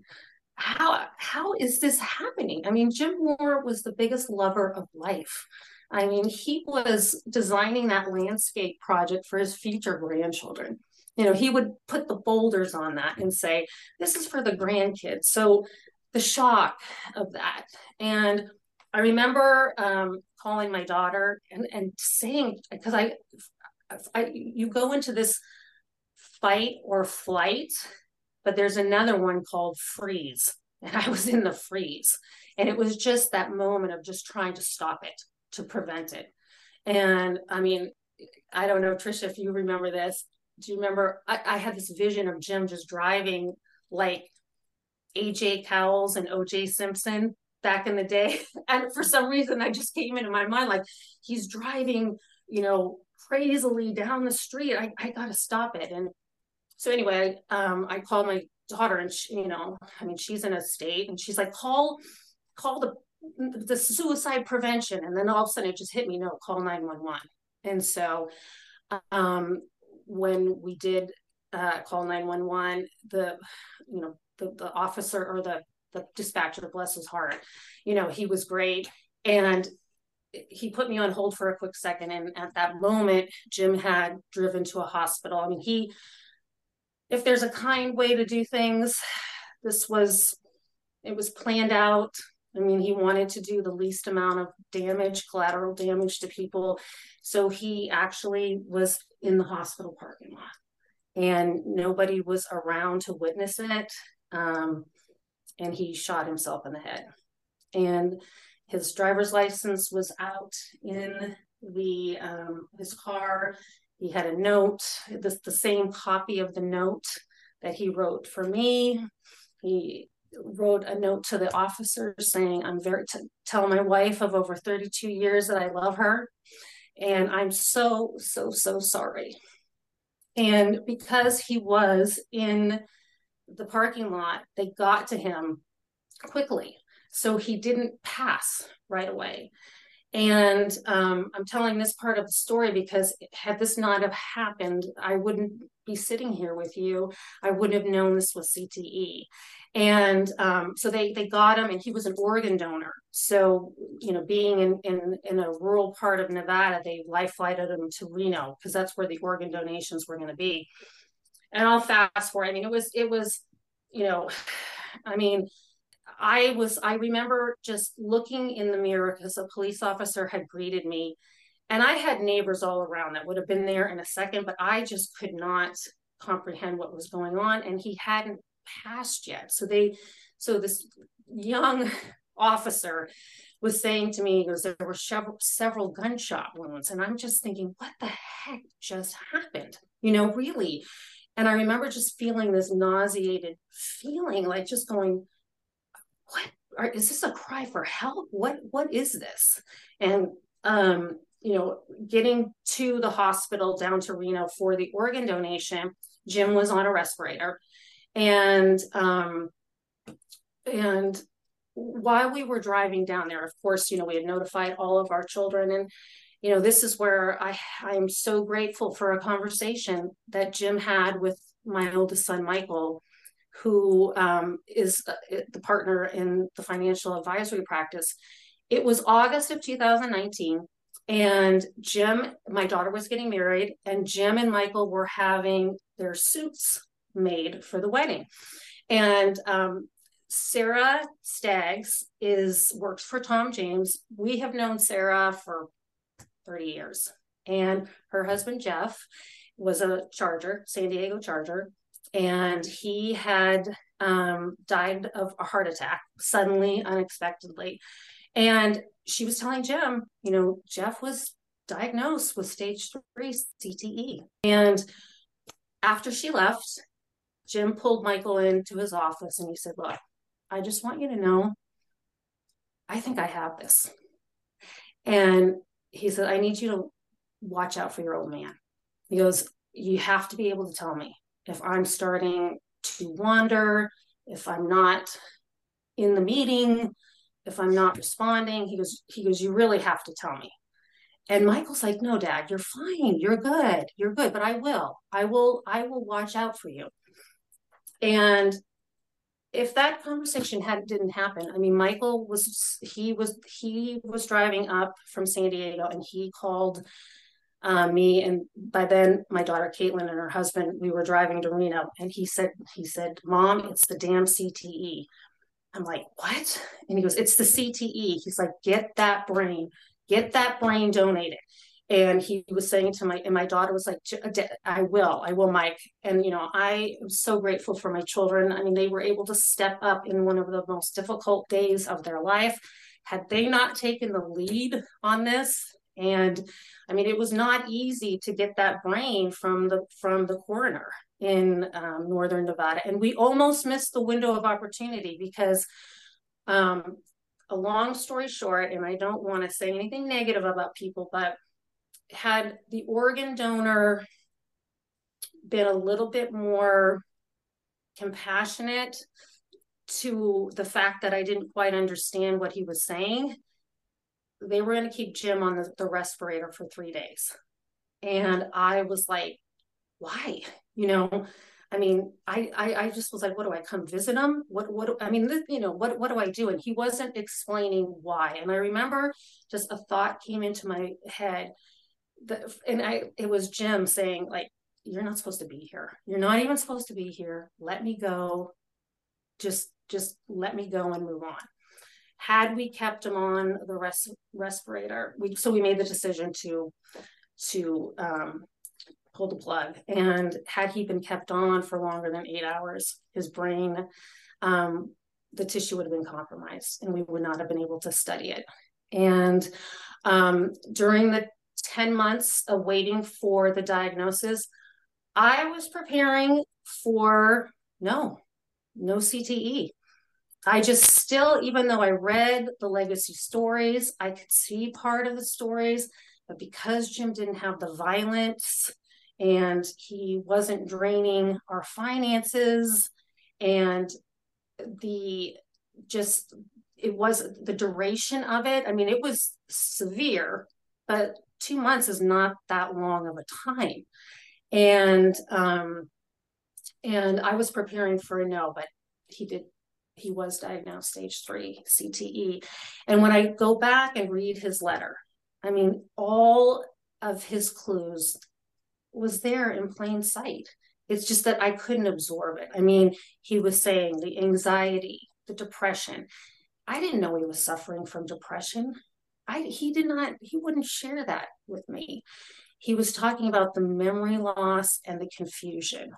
How is this happening? I mean, Jim Mohr was the biggest lover of life. I mean, he was designing that landscape project for his future grandchildren. He would put the boulders on that and say, this is for the grandkids. So the shock of that. And I remember calling my daughter and saying, because you go into this fight or flight, but there's another one called freeze. And I was in the freeze. And it was just that moment of just trying to stop it, to prevent it. And I mean, I don't know, Trisha, if you remember this. Do you remember, I had this vision of Jim just driving like AJ Cowles and OJ Simpson back in the day. And for some reason, I just came into my mind, like, he's driving, you know, crazily down the street. I got to stop it. And so anyway, I called my daughter, and she, you know, I mean, she's in a state, and she's like, call the suicide prevention. And then all of a sudden it just hit me, no, call 911. And so when we did call 911, the officer, or the dispatcher, bless his heart, you know, he was great. And he put me on hold for a quick second. And at that moment, Jim had driven to a hospital. I mean, if there's a kind way to do things, it was planned out. I mean, he wanted to do the least amount of damage, collateral damage to people. So he actually was in the hospital parking lot, and nobody was around to witness it. And he shot himself in the head, and his driver's license was out in the his car. He had a note, the same copy of the note that he wrote for me. He wrote a note to the officer saying, I'm very tell my wife of over 32 years that I love her, and I'm so, so, so sorry. And because he was in the parking lot, they got to him quickly, so he didn't pass right away. And I'm telling this part of the story because had this not have happened, I wouldn't be sitting here with you. I wouldn't have known this was CTE. And so they got him, and he was an organ donor. So, you know, being in a rural part of Nevada, they life-flighted him to Reno because that's where the organ donations were going to be. And I'll fast forward. I mean, it was, you know, I mean, I remember just looking in the mirror because a police officer had greeted me, and I had neighbors all around that would have been there in a second, but I just could not comprehend what was going on. And he hadn't passed yet. So this young officer was saying to me, he goes, there were several gunshot wounds. And I'm just thinking, what the heck just happened? You know, really. And I remember just feeling this nauseated feeling, like just going, what is this, a cry for help? What is this? And, you know, getting to the hospital down to Reno for the organ donation, Jim was on a respirator. And while we were driving down there, of course, you know, we had notified all of our children. And, you know, this is where I am so grateful for a conversation that Jim had with my oldest son, Michael, who is the partner in the financial advisory practice. It was August of 2019, and Jim, my daughter was getting married, and Jim and Michael were having their suits made for the wedding. And Sarah Staggs works for Tom James. We have known Sarah for 30 years, and her husband, Jeff, was a Charger, San Diego Charger. And he had died of a heart attack suddenly, unexpectedly. And she was telling Jim, you know, Jeff was diagnosed with stage 3 CTE. And after she left, Jim pulled Michael into his office, and he said, look, I just want you to know, I think I have this. And he said, I need you to watch out for your old man. He goes, you have to be able to tell me if I'm starting to wander, if I'm not in the meeting, if I'm not responding. He goes, you really have to tell me. And Michael's like, no, Dad, you're fine. You're good, but I will watch out for you. And if that conversation didn't happen, I mean, Michael was driving up from San Diego, and he called me, and by then my daughter Caitlin and her husband, we were driving to Reno, and he said, Mom, it's the damn CTE. I'm like, what? And he goes, it's the CTE. He's like, get that brain donated. And he was saying to my daughter was like, I will, Mike. And, you know, I am so grateful for my children. I mean, they were able to step up in one of the most difficult days of their life. Had they not taken the lead on this, and I mean, it was not easy to get that brain from the coroner in Northern Nevada. And we almost missed the window of opportunity because a long story short, and I don't want to say anything negative about people, but had the organ donor been a little bit more compassionate to the fact that I didn't quite understand what he was saying, they were going to keep Jim on the respirator for 3 days. And I was like, why? You know, I mean, I just was like, what do I come visit him? What do I do? And he wasn't explaining why. And I remember just a thought came into my head it was Jim saying, like, you're not supposed to be here. You're not even supposed to be here. Let me go. Just let me go and move on. Had we kept him on the respirator, we made the decision to pull the plug. And had he been kept on for longer than 8 hours, his brain, the tissue would have been compromised and we would not have been able to study it. And during the 10 months of waiting for the diagnosis, I was preparing for no CTE. I just still, even though I read the legacy stories, I could see part of the stories, but because Jim didn't have the violence and he wasn't draining our finances and it was the duration of it. I mean, it was severe, but 2 months is not that long of a time. And I was preparing for a no, but he was diagnosed stage 3 CTE. And when I go back and read his letter, I mean, all of his clues was there in plain sight. It's just that I couldn't absorb it. I mean, he was saying the anxiety, the depression. I didn't know he was suffering from depression. He wouldn't share that with me. He was talking about the memory loss and the confusion.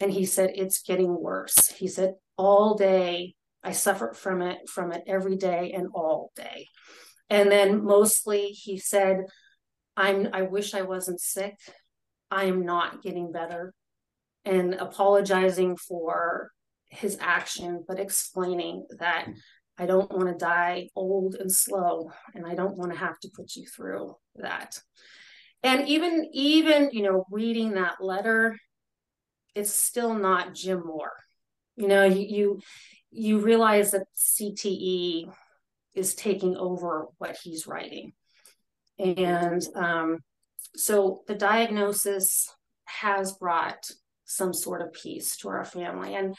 And he said, it's getting worse. He said, all day, I suffered from it every day and all day. And then mostly he said, I wish I wasn't sick. I am not getting better, and apologizing for his action, but explaining that I don't want to die old and slow, and I don't want to have to put you through that. And even, reading that letter, it's still not Jim Mohr. You realize that CTE is taking over what he's writing. And so the diagnosis has brought some sort of peace to our family. And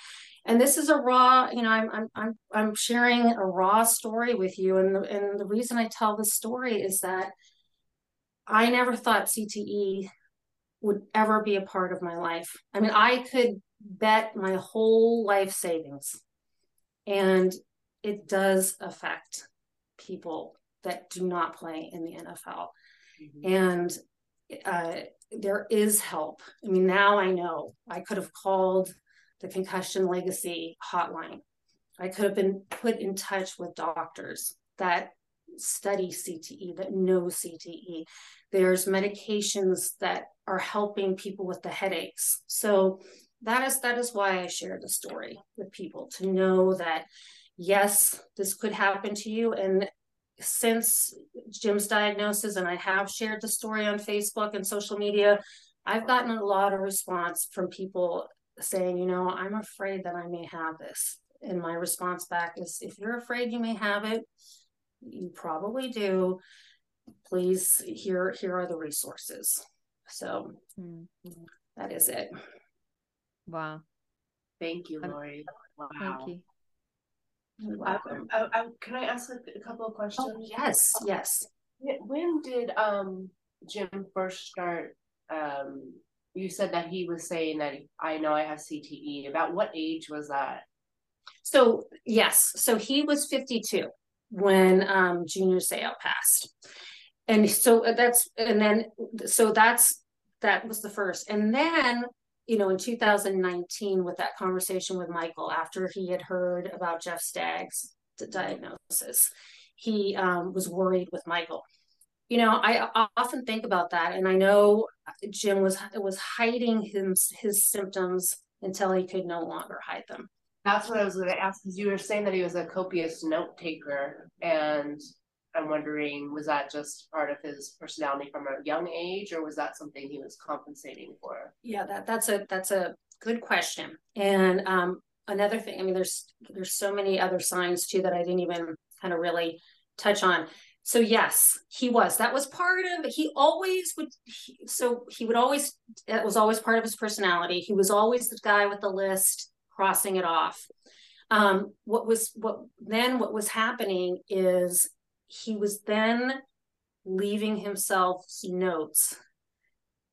this is a raw, I'm sharing a raw story with you. And the reason I tell this story is that I never thought CTE would ever be a part of my life. I mean, I could bet my whole life savings. And it does affect people that do not play in the NFL. Mm-hmm. And there is help. I mean, now I know I could have called the Concussion Legacy hotline. I could have been put in touch with doctors that study CTE, that know CTE. There's medications that are helping people with the headaches. So that is why I share the story with people, to know that, yes, this could happen to you. And since Jim's diagnosis, and I have shared the story on Facebook and social media, I've gotten a lot of response from people saying, I'm afraid that I may have this. And my response back is, if you're afraid you may have it, you probably do. Please, here are the resources. So that is it. Wow. Thank you, Lori. Wow. Thank you. Can I ask a couple of questions? Oh, yes. When did Jim first start? You said that he was saying that I know I have CTE. About what age was that? So yes, so he was 52 when Junior Seau passed, that was the first, and then. In 2019, with that conversation with Michael, after he had heard about Jeff Staggs' diagnosis, he was worried with Michael. I often think about that, and I know Jim was hiding his symptoms until he could no longer hide them. That's what I was going to ask, because you were saying that he was a copious note taker, and I'm wondering, was that just part of his personality from a young age, or was that something he was compensating for? Yeah, that's a good question. And another thing, I mean, there's so many other signs too that I didn't even kind of really touch on. So yes, he was. That was part of. He always would. He would always. That was always part of his personality. He was always the guy with the list, crossing it off. What was happening is he was then leaving himself notes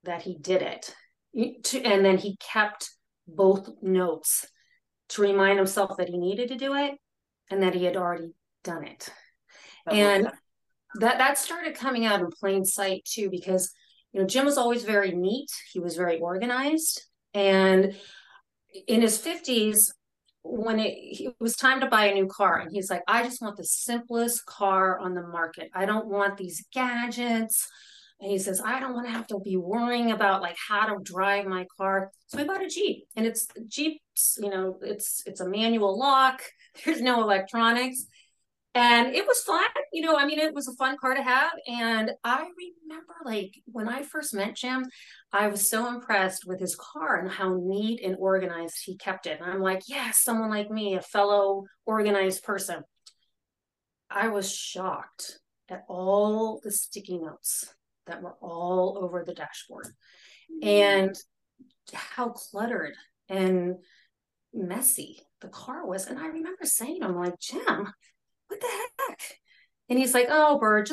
that he did it, and then he kept both notes to remind himself that he needed to do it and that he had already done it. And that started coming out in plain sight too, because, you know, Jim was always very neat. He was very organized. And in his 50s, when it was time to buy a new car, and he's like, I just want the simplest car on the market. I don't want these gadgets. And he says, I don't want to have to be worrying about like how to drive my car. So I bought a Jeep, and it's Jeeps, you know, it's a manual lock. There's no electronics. And it was fun, you know, I mean, it was a fun car to have. And I remember, like, when I first met Jim, I was so impressed with his car and how neat and organized he kept it. And I'm like, yeah, someone like me, a fellow organized person. I was shocked at all the sticky notes that were all over the dashboard, and how cluttered and messy the car was. And I remember saying, I'm like, Jim, what the heck? And he's like, oh, Bird,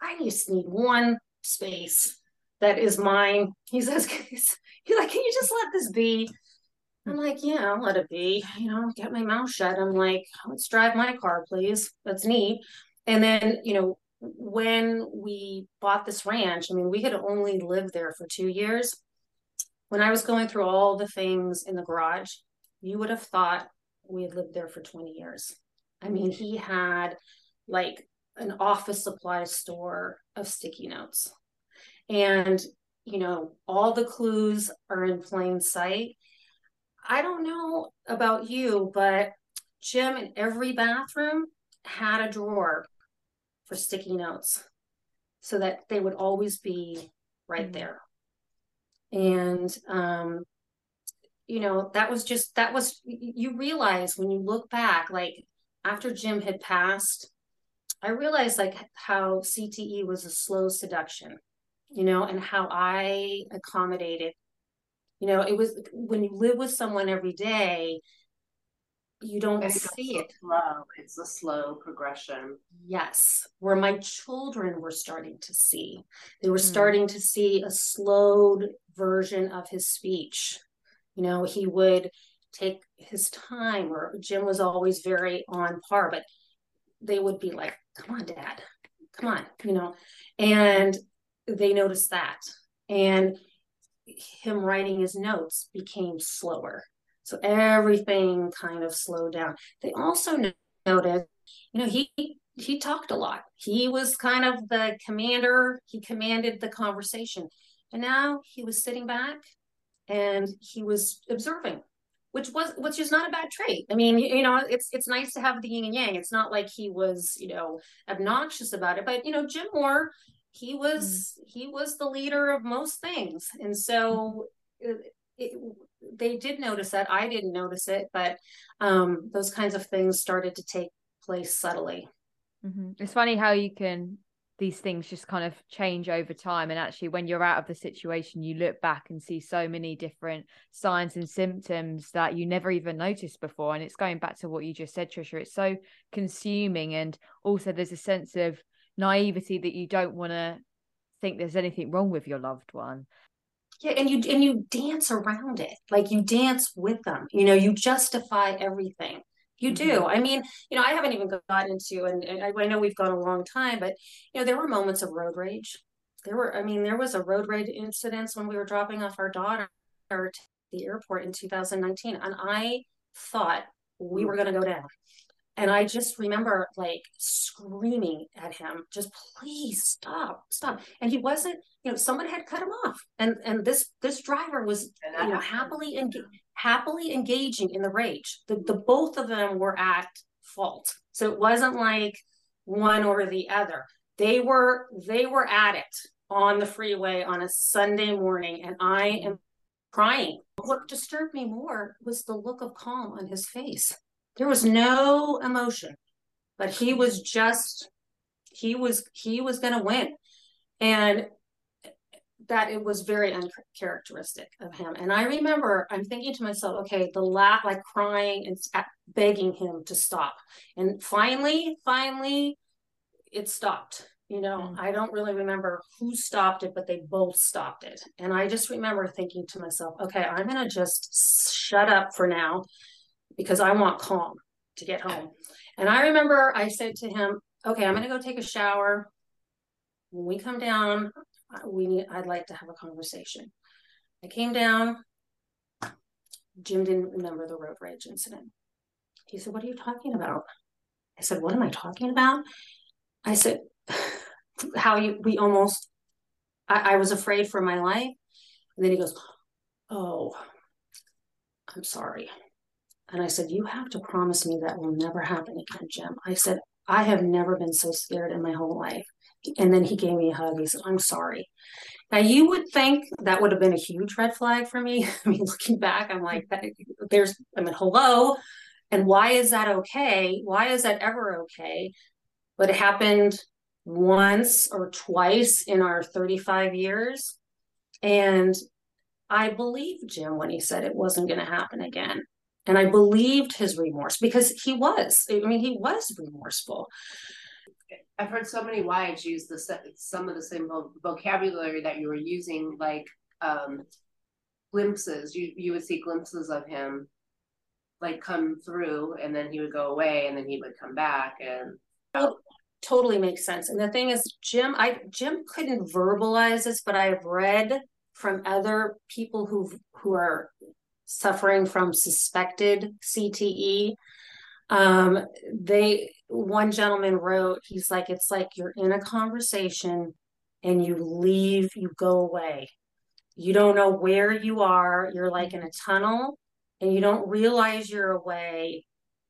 I just need one space that is mine. He says, he's like, can you just let this be? I'm like, yeah, I'll let it be. You know, get my mouth shut. I'm like, let's drive my car, please. That's neat. And then, you know, when we bought this ranch, I mean, we had only lived there for 2 years. When I was going through all the things in the garage, you would have thought we had lived there for 20 years. I mean, he had like an office supply store of sticky notes, and, you know, all the clues are in plain sight. I don't know about you, but Jim, in every bathroom, had a drawer for sticky notes so that they would always be right there. And, you know, you realize when you look back, like, after Jim had passed, I realized like how CTE was a slow seduction, you know, and how I accommodated, you know, it was when you live with someone every day, you don't see it. It's a slow progression. Yes. Where my children were starting to see, they were starting to see a slowed version of his speech. You know, he would take his time, or Jim was always very on par, but they would be like, come on, Dad, come on, you know, and they noticed that. And him writing his notes became slower. So everything kind of slowed down. They also noticed, you know, he talked a lot. He was kind of the commander. He commanded the conversation. And now he was sitting back and he was observing, which is not a bad trait. I mean, you know, it's nice to have the yin and yang. It's not like he was, you know, obnoxious about it, but, you know, Jim Mohr, he was the leader of most things. And so they did notice that. I didn't notice it, but those kinds of things started to take place subtly. Mm-hmm. It's funny how these things just kind of change over time. And actually, when you're out of the situation, you look back and see so many different signs and symptoms that you never even noticed before. And it's going back to what you just said, Trisha, it's so consuming. And also there's a sense of naivety that you don't want to think there's anything wrong with your loved one. Yeah. And you dance around it. Like, you dance with them, you know, you justify everything. You do. I mean, you know, I haven't even gotten into, and I know we've gone a long time, but, you know, there were moments of road rage. There was a road rage incident when we were dropping off our daughter at the airport in 2019. And I thought we were going to go down. And I just remember like screaming at him, just please stop, stop. And he wasn't, you know, someone had cut him off. And this driver was, you know, happily engaging in the rage. The both of them were at fault. So it wasn't like one or the other. They were at it on the freeway on a Sunday morning, and I am crying. What disturbed me more was the look of calm on his face. There was no emotion, but he was just, he was going to win. And that it was very uncharacteristic of him. And I remember, I'm thinking to myself, okay, like crying and begging him to stop. And finally it stopped. You know, I don't really remember who stopped it, but they both stopped it. And I just remember thinking to myself, okay, I'm going to just shut up for now, because I want calm to get home. And I remember I said to him, okay, I'm going to go take a shower. When we come down, I'd like to have a conversation. I came down. Jim didn't remember the road rage incident. He said, what are you talking about? I said, what am I talking about? I said, I was afraid for my life. And then he goes, oh, I'm sorry. And I said, you have to promise me that will never happen again, Jim. I said, I have never been so scared in my whole life. And then he gave me a hug. He said, I'm sorry. Now, you would think that would have been a huge red flag for me. I mean, looking back, I'm like, hello. And why is that okay? Why is that ever okay? But it happened once or twice in our 35 years. And I believed Jim when he said it wasn't going to happen again. And I believed his remorse, because he was remorseful. I've heard so many wives use some of the same vocabulary that you were using, like glimpses. You would see glimpses of him, like, come through, and then he would go away, and then he would come back. And totally makes sense. And the thing is, Jim couldn't verbalize this, but I've read from other people who are suffering from suspected CTE. One gentleman wrote, he's like, it's like you're in a conversation and you leave, you go away. You don't know where you are. You're like in a tunnel and you don't realize you're away,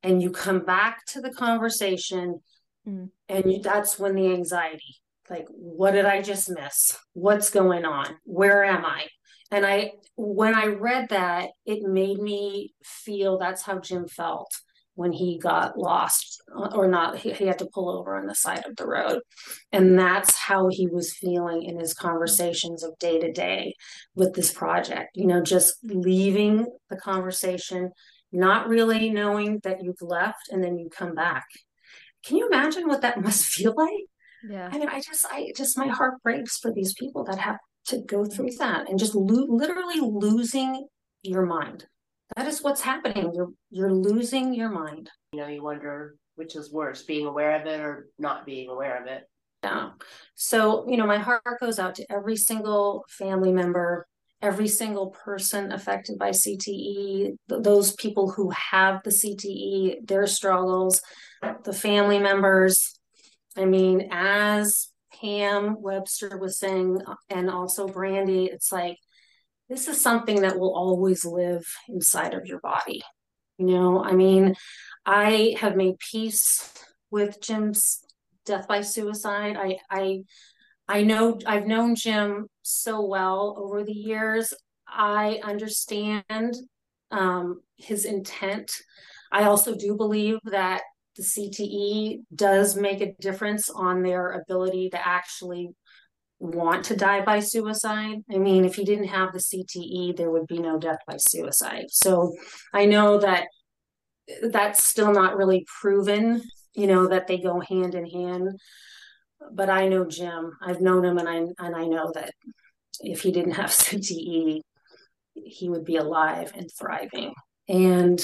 and you come back to the conversation and that's when the anxiety, like, what did I just miss? What's going on? Where am I? And when I read that, it made me feel that's how Jim felt when he got lost, or not. He had to pull over on the side of the road. And that's how he was feeling in his conversations of day to day with this project, you know, just leaving the conversation, not really knowing that you've left, and then you come back. Can you imagine what that must feel like? Yeah. I mean, I just, my heart breaks for these people that have to go through that, and just literally losing your mind. That is what's happening. You're losing your mind. You know, you wonder which is worse, being aware of it or not being aware of it. Yeah. So, you know, my heart goes out to every single family member, every single person affected by CTE, those people who have the CTE, their struggles, the family members. I mean, as Pam Webster was saying, and also Brandy, it's like, this is something that will always live inside of your body. You know, I mean, I have made peace with Jim's death by suicide. I know, I've known Jim so well over the years. I understand his intent. I also do believe that the CTE does make a difference on their ability to actually want to die by suicide. I mean, if he didn't have the CTE, there would be no death by suicide. So I know that that's still not really proven, you know, that they go hand in hand. But I know Jim, I've known him, and I know that if he didn't have CTE, he would be alive and thriving. And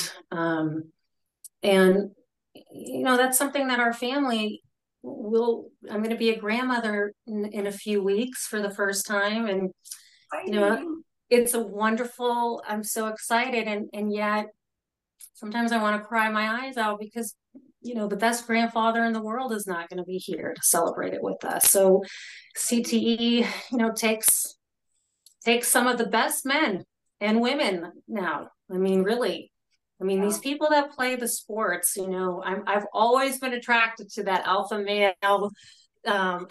you know, that's something that our family I'm going to be a grandmother in a few weeks for the first time. And, you know, it's a wonderful, I'm so excited. And yet sometimes I want to cry my eyes out, because you know, the best grandfather in the world is not going to be here to celebrate it with us. So CTE, you know, takes some of the best men and women now. I mean, really, I mean, these people that play the sports, you know, I've always been attracted to that alpha male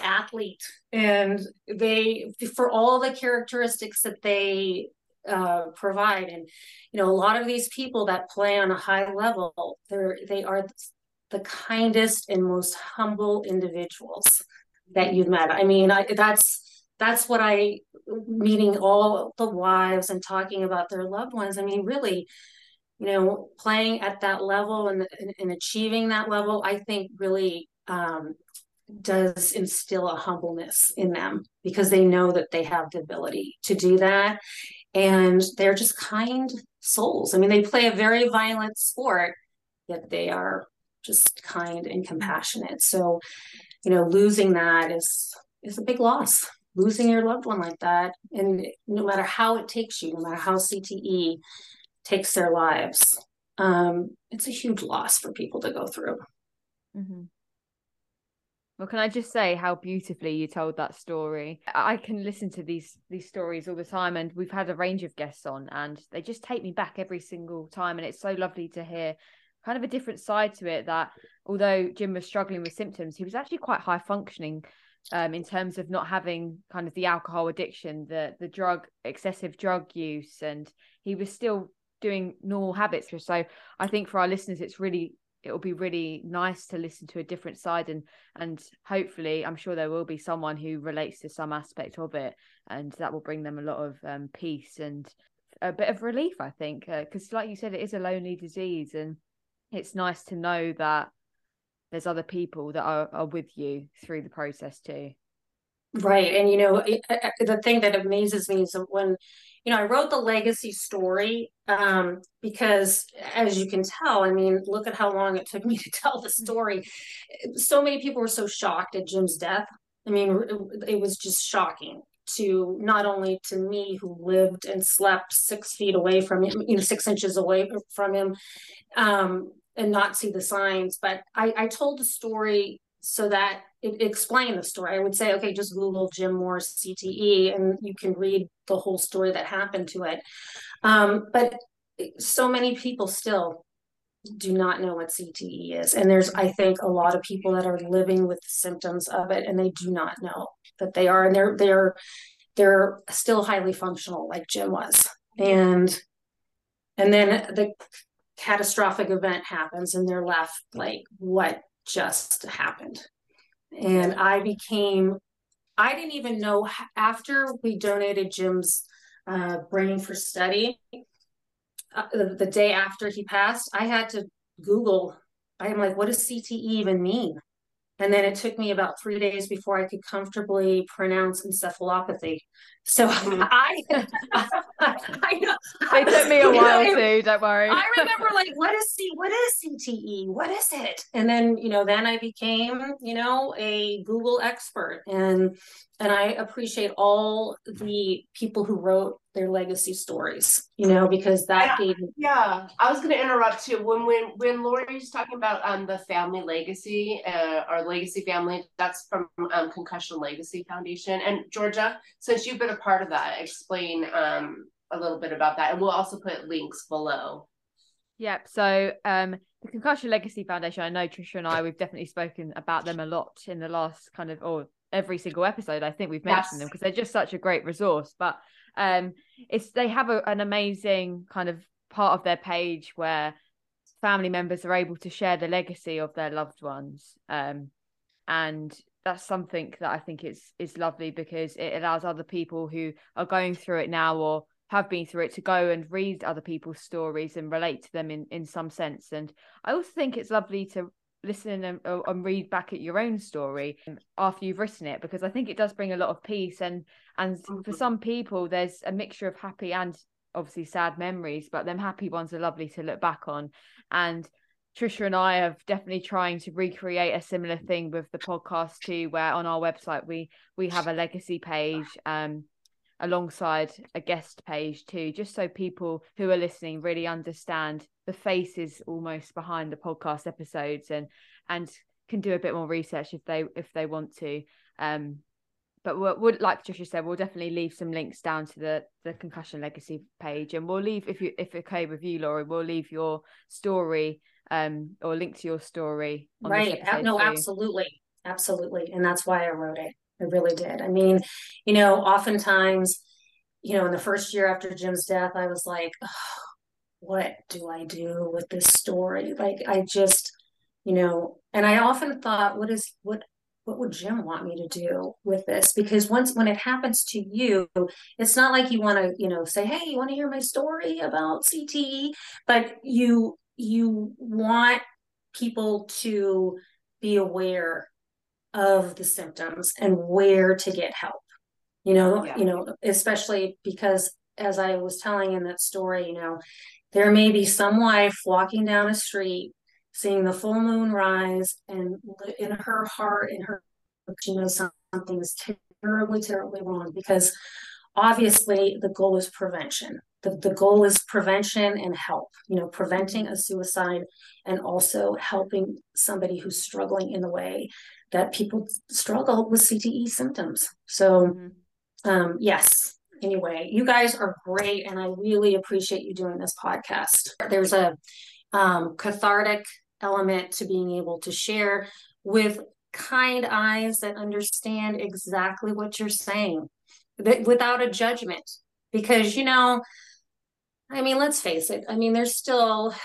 athlete, and they, for all the characteristics that they provide. And, you know, a lot of these people that play on a high level, they are the kindest and most humble individuals that you've met. I mean, that's what I, meeting all the wives and talking about their loved ones. I mean, really, you know, playing at that level and achieving that level, I think really does instill a humbleness in them, because they know that they have the ability to do that. And they're just kind souls. I mean, they play a very violent sport, yet they are just kind and compassionate. So, you know, losing that is a big loss. Losing your loved one like that, and no matter how it takes you, no matter how CTE takes their lives, it's a huge loss for people to go through. Mm-hmm. Well, can I just say how beautifully you told that story? I can listen to these stories all the time, and we've had a range of guests on, and they just take me back every single time. And it's so lovely to hear kind of a different side to it, that although Jim was struggling with symptoms, he was actually quite high functioning in terms of not having kind of the alcohol addiction, the drug, excessive drug use, and he was still doing normal habits. So I think for our listeners, it'll be really nice to listen to a different side, and hopefully I'm sure there will be someone who relates to some aspect of it, and that will bring them a lot of peace and a bit of relief, I think, because like you said, it is a lonely disease, and it's nice to know that there's other people that are with you through the process too. Right. And, you know, the thing that amazes me is when, you know, I wrote the legacy story because, as you can tell, I mean, look at how long it took me to tell the story. So many people were so shocked at Jim's death. I mean, it was just shocking to not only to me, who lived and slept 6 feet away from him, you know, 6 inches away from him, and not see the signs. But I told the story so that it explained the story. I would say, okay, just Google Jim Mohr CTE, and you can read the whole story that happened to it. But so many people still do not know what CTE is. And there's, I think, a lot of people that are living with the symptoms of it, and they do not know that they are. And they're still highly functional, like Jim was. And then the catastrophic event happens, and they're left like, what just happened? And I didn't even know, after we donated Jim's brain for study, the day after he passed, I had to Google. I'm like, what does CTE even mean? And then it took me about 3 days before I could comfortably pronounce encephalopathy. So I know. It took me a while too, don't worry. I remember like, what is CTE? What is it? And then, you know, then I became, you know, a Google expert. And I appreciate all the people who wrote their legacy stories, you know, because that gave me. Yeah, I was going to interrupt too. When Lori was talking about the family legacy, our legacy family, that's from Concussion Legacy Foundation. And Georgia, since you've been a part of that, explain a little bit about that. And we'll also put links below. Yep. So the Concussion Legacy Foundation, I know Trisha and I, we've definitely spoken about them a lot in the last kind of, or every single episode, I think we've mentioned them, because they're just such a great resource. But they have an amazing kind of part of their page where family members are able to share the legacy of their loved ones. And that's something that I think is lovely, because it allows other people who are going through it now or have been through it to go and read other people's stories and relate to them in some sense. And I also think it's lovely to listen and read back at your own story after you've written it, because I think it does bring a lot of peace, and for some people there's a mixture of happy and obviously sad memories, but them happy ones are lovely to look back on. And Trisha and I have definitely trying to recreate a similar thing with the podcast too, where on our website we have a legacy page alongside a guest page too, just so people who are listening really understand the faces almost behind the podcast episodes and can do a bit more research if they want to. But we'll, like Trisha said, we'll definitely leave some links down to the Concussion Legacy page, and we'll leave, if okay with you, Lori, we'll leave your story or link to your story. On right. No, too. Absolutely. And that's why I wrote it. I really did. I mean, you know, oftentimes, you know, in the first year after Jim's death, I was like, oh, what do I do with this story? Like, I just, you know, and I often thought, what would Jim want me to do with this? Because when it happens to you, it's not like you want to, you know, say, hey, you want to hear my story about CTE, but you want people to be aware of the symptoms and where to get help, you know, yeah. You know, especially because, as I was telling in that story, you know, there may be some wife walking down a street, seeing the full moon rise, and in her heart, she knows something is terribly, terribly wrong, because obviously the goal is prevention. The goal is prevention and help, you know, preventing a suicide and also helping somebody who's struggling in the way that people struggle with CTE symptoms. So, yes. Anyway, you guys are great, and I really appreciate you doing this podcast. There's a cathartic element to being able to share with kind eyes that understand exactly what you're saying, that without a judgment, because, you know, I mean, let's face it. I mean, there's still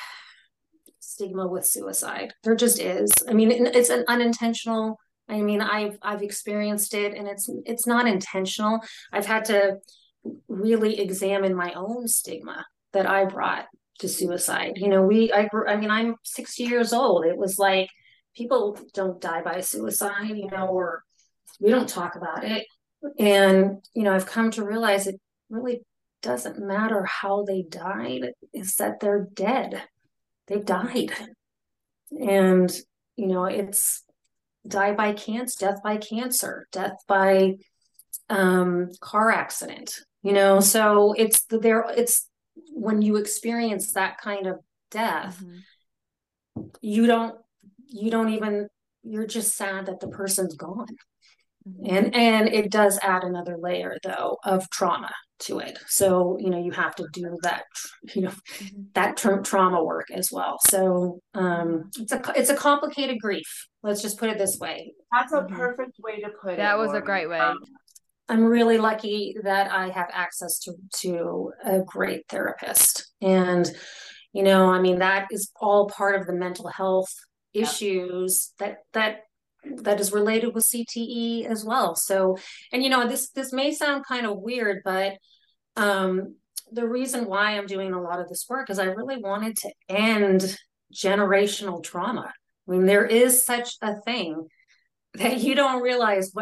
stigma with suicide. There just is. I mean, it's an unintentional. I mean, I've experienced it, and it's not intentional. I've had to really examine my own stigma that I brought to suicide. You know, I'm 60 years old. It was like, people don't die by suicide, you know, or we don't talk about it. And, you know, I've come to realize it really doesn't matter how they died, is that they're dead. They died. And, you know, it's die by cancer, death by cancer, death by car accident, you know. So it's when you experience that kind of death, you're just sad that the person's gone. And it does add another layer, though, of trauma to it. So, you know, you have to do that, you know, that trauma work as well. So it's a complicated grief. Let's just put it this way. That's a perfect way to put it. That was a great way. I'm really lucky that I have access to a great therapist. And, you know, I mean, that is all part of the mental health issues that is related with CTE as well. So, and you know, this may sound kind of weird, but the reason why I'm doing a lot of this work is I really wanted to end generational trauma. I mean, there is such a thing that you don't realize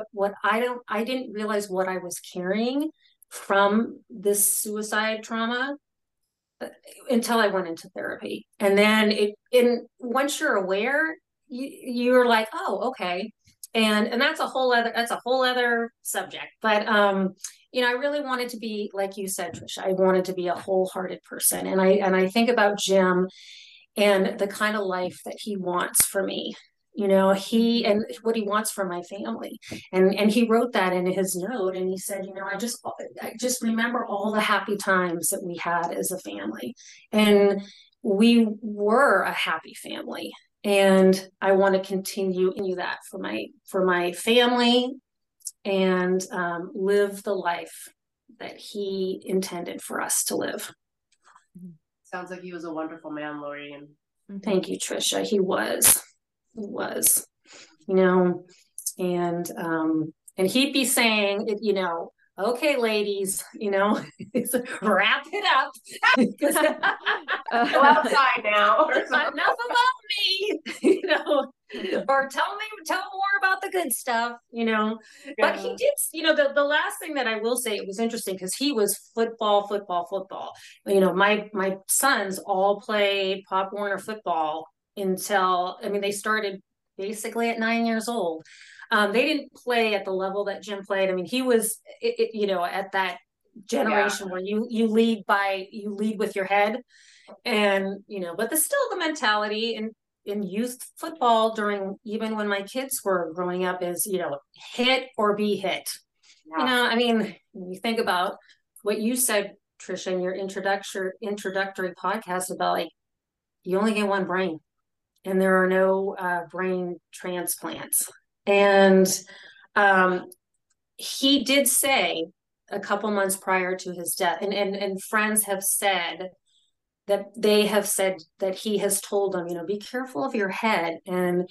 I didn't realize what I was carrying from this suicide trauma until I went into therapy. And then once you're aware, you're like, oh, okay. And that's a whole other subject. But, you know, I really wanted to be, like you said, Trisha, I wanted to be a wholehearted person. And I think about Jim and the kind of life that he wants for me, you know, he, and what he wants for my family. And he wrote that in his note. And he said, you know, I just remember all the happy times that we had as a family, and we were a happy family. And I want to continue that for my family, and live the life that he intended for us to live. Sounds like he was a wonderful man, Lori. Thank you, Trisha. He was, you know, and he'd be saying, you know, okay, ladies, you know, wrap it up. Go outside now. Enough about me, you know, or tell more about the good stuff, you know. Yeah. But he did, you know, the last thing that I will say, it was interesting because he was football. You know, my sons all played Pop Warner football until, I mean, they started basically at 9 years old. They didn't play at the level that Jim played. I mean, he was, you know, at that generation where you lead with your head, and but there's still the mentality in youth football even when my kids were growing up is, hit or be hit. Yeah. I mean, when you think about what you said, Trisha, in your introductory podcast about you only get one brain and there are no brain transplants. And he did say a couple months prior to his death, and friends have said that they have said that he has told them, be careful of your head. And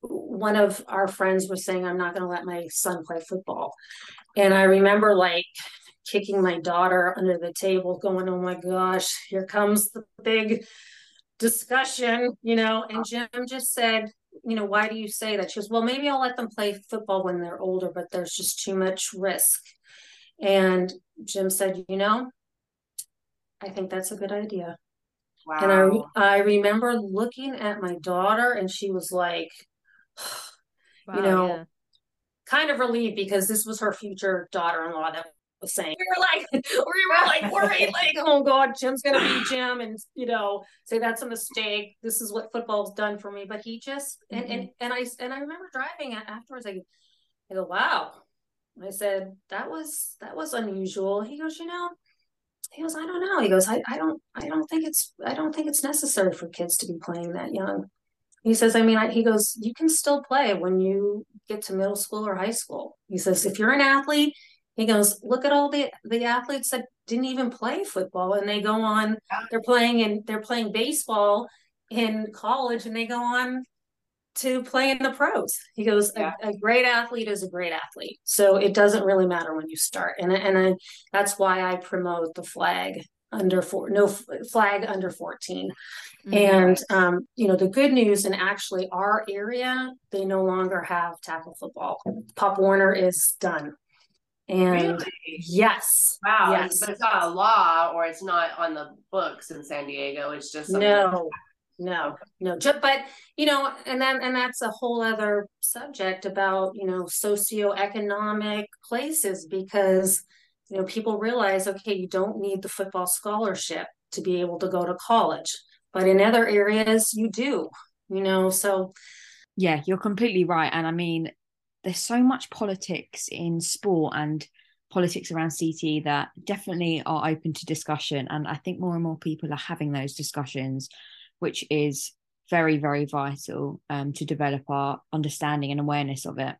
one of our friends was saying, I'm not going to let my son play football. And I remember kicking my daughter under the table going, oh my gosh, here comes the big discussion, and Jim just said, why do you say that? She goes, well, maybe I'll let them play football when they're older, but there's just too much risk. And Jim said, I think that's a good idea. Wow. And I remember looking at my daughter and she was like, wow, kind of relieved, because this was her future daughter-in-law that was saying, we were worried, oh God, Jim's going to be Jim and, say that's a mistake. This is what football's done for me. But he just, and I remember driving afterwards, I go, wow. And I said, that was unusual. He goes, he goes, I don't know. He goes, I don't think it's necessary for kids to be playing that young. He says, he goes, you can still play when you get to middle school or high school. He says, if you're an athlete, he goes, look at all the athletes that didn't even play football, and they go on, they're playing baseball in college, and they go on to play in the pros. He goes, a great athlete is a great athlete. So it doesn't really matter when you start. And that's why I promote the flag under 14. Mm-hmm. And, the good news, and actually our area, they no longer have tackle football. Pop Warner is done. And really? Yes. Wow. Yes. But it's not a law, or it's not on the books in San Diego. It's just no. But, and that's a whole other subject about, socioeconomic places, because, people realize, okay, you don't need the football scholarship to be able to go to college, but in other areas you do, so. Yeah, you're completely right. And there's so much politics in sport and politics around CTE that definitely are open to discussion. And I think more and more people are having those discussions, which is very, very vital to develop our understanding and awareness of it.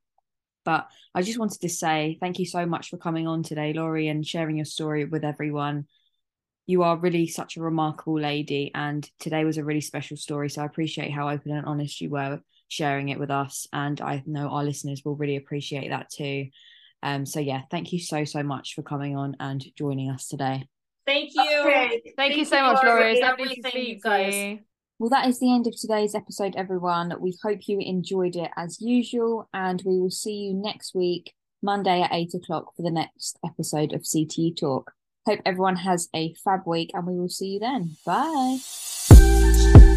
But I just wanted to say thank you so much for coming on today, Lori, and sharing your story with everyone. You are really such a remarkable lady, and today was a really special story. So I appreciate how open and honest you were sharing it with us. And I know our listeners will really appreciate that too. Thank you so, so much for coming on and joining us today. Thank you. Okay. Thank you so much, Lori. It's lovely to speak to you. Well, that is the end of today's episode, everyone. We hope you enjoyed it as usual, and we will see you next week, Monday at 8:00 for the next episode of CTE Talk. Hope everyone has a fab week, and we will see you then. Bye.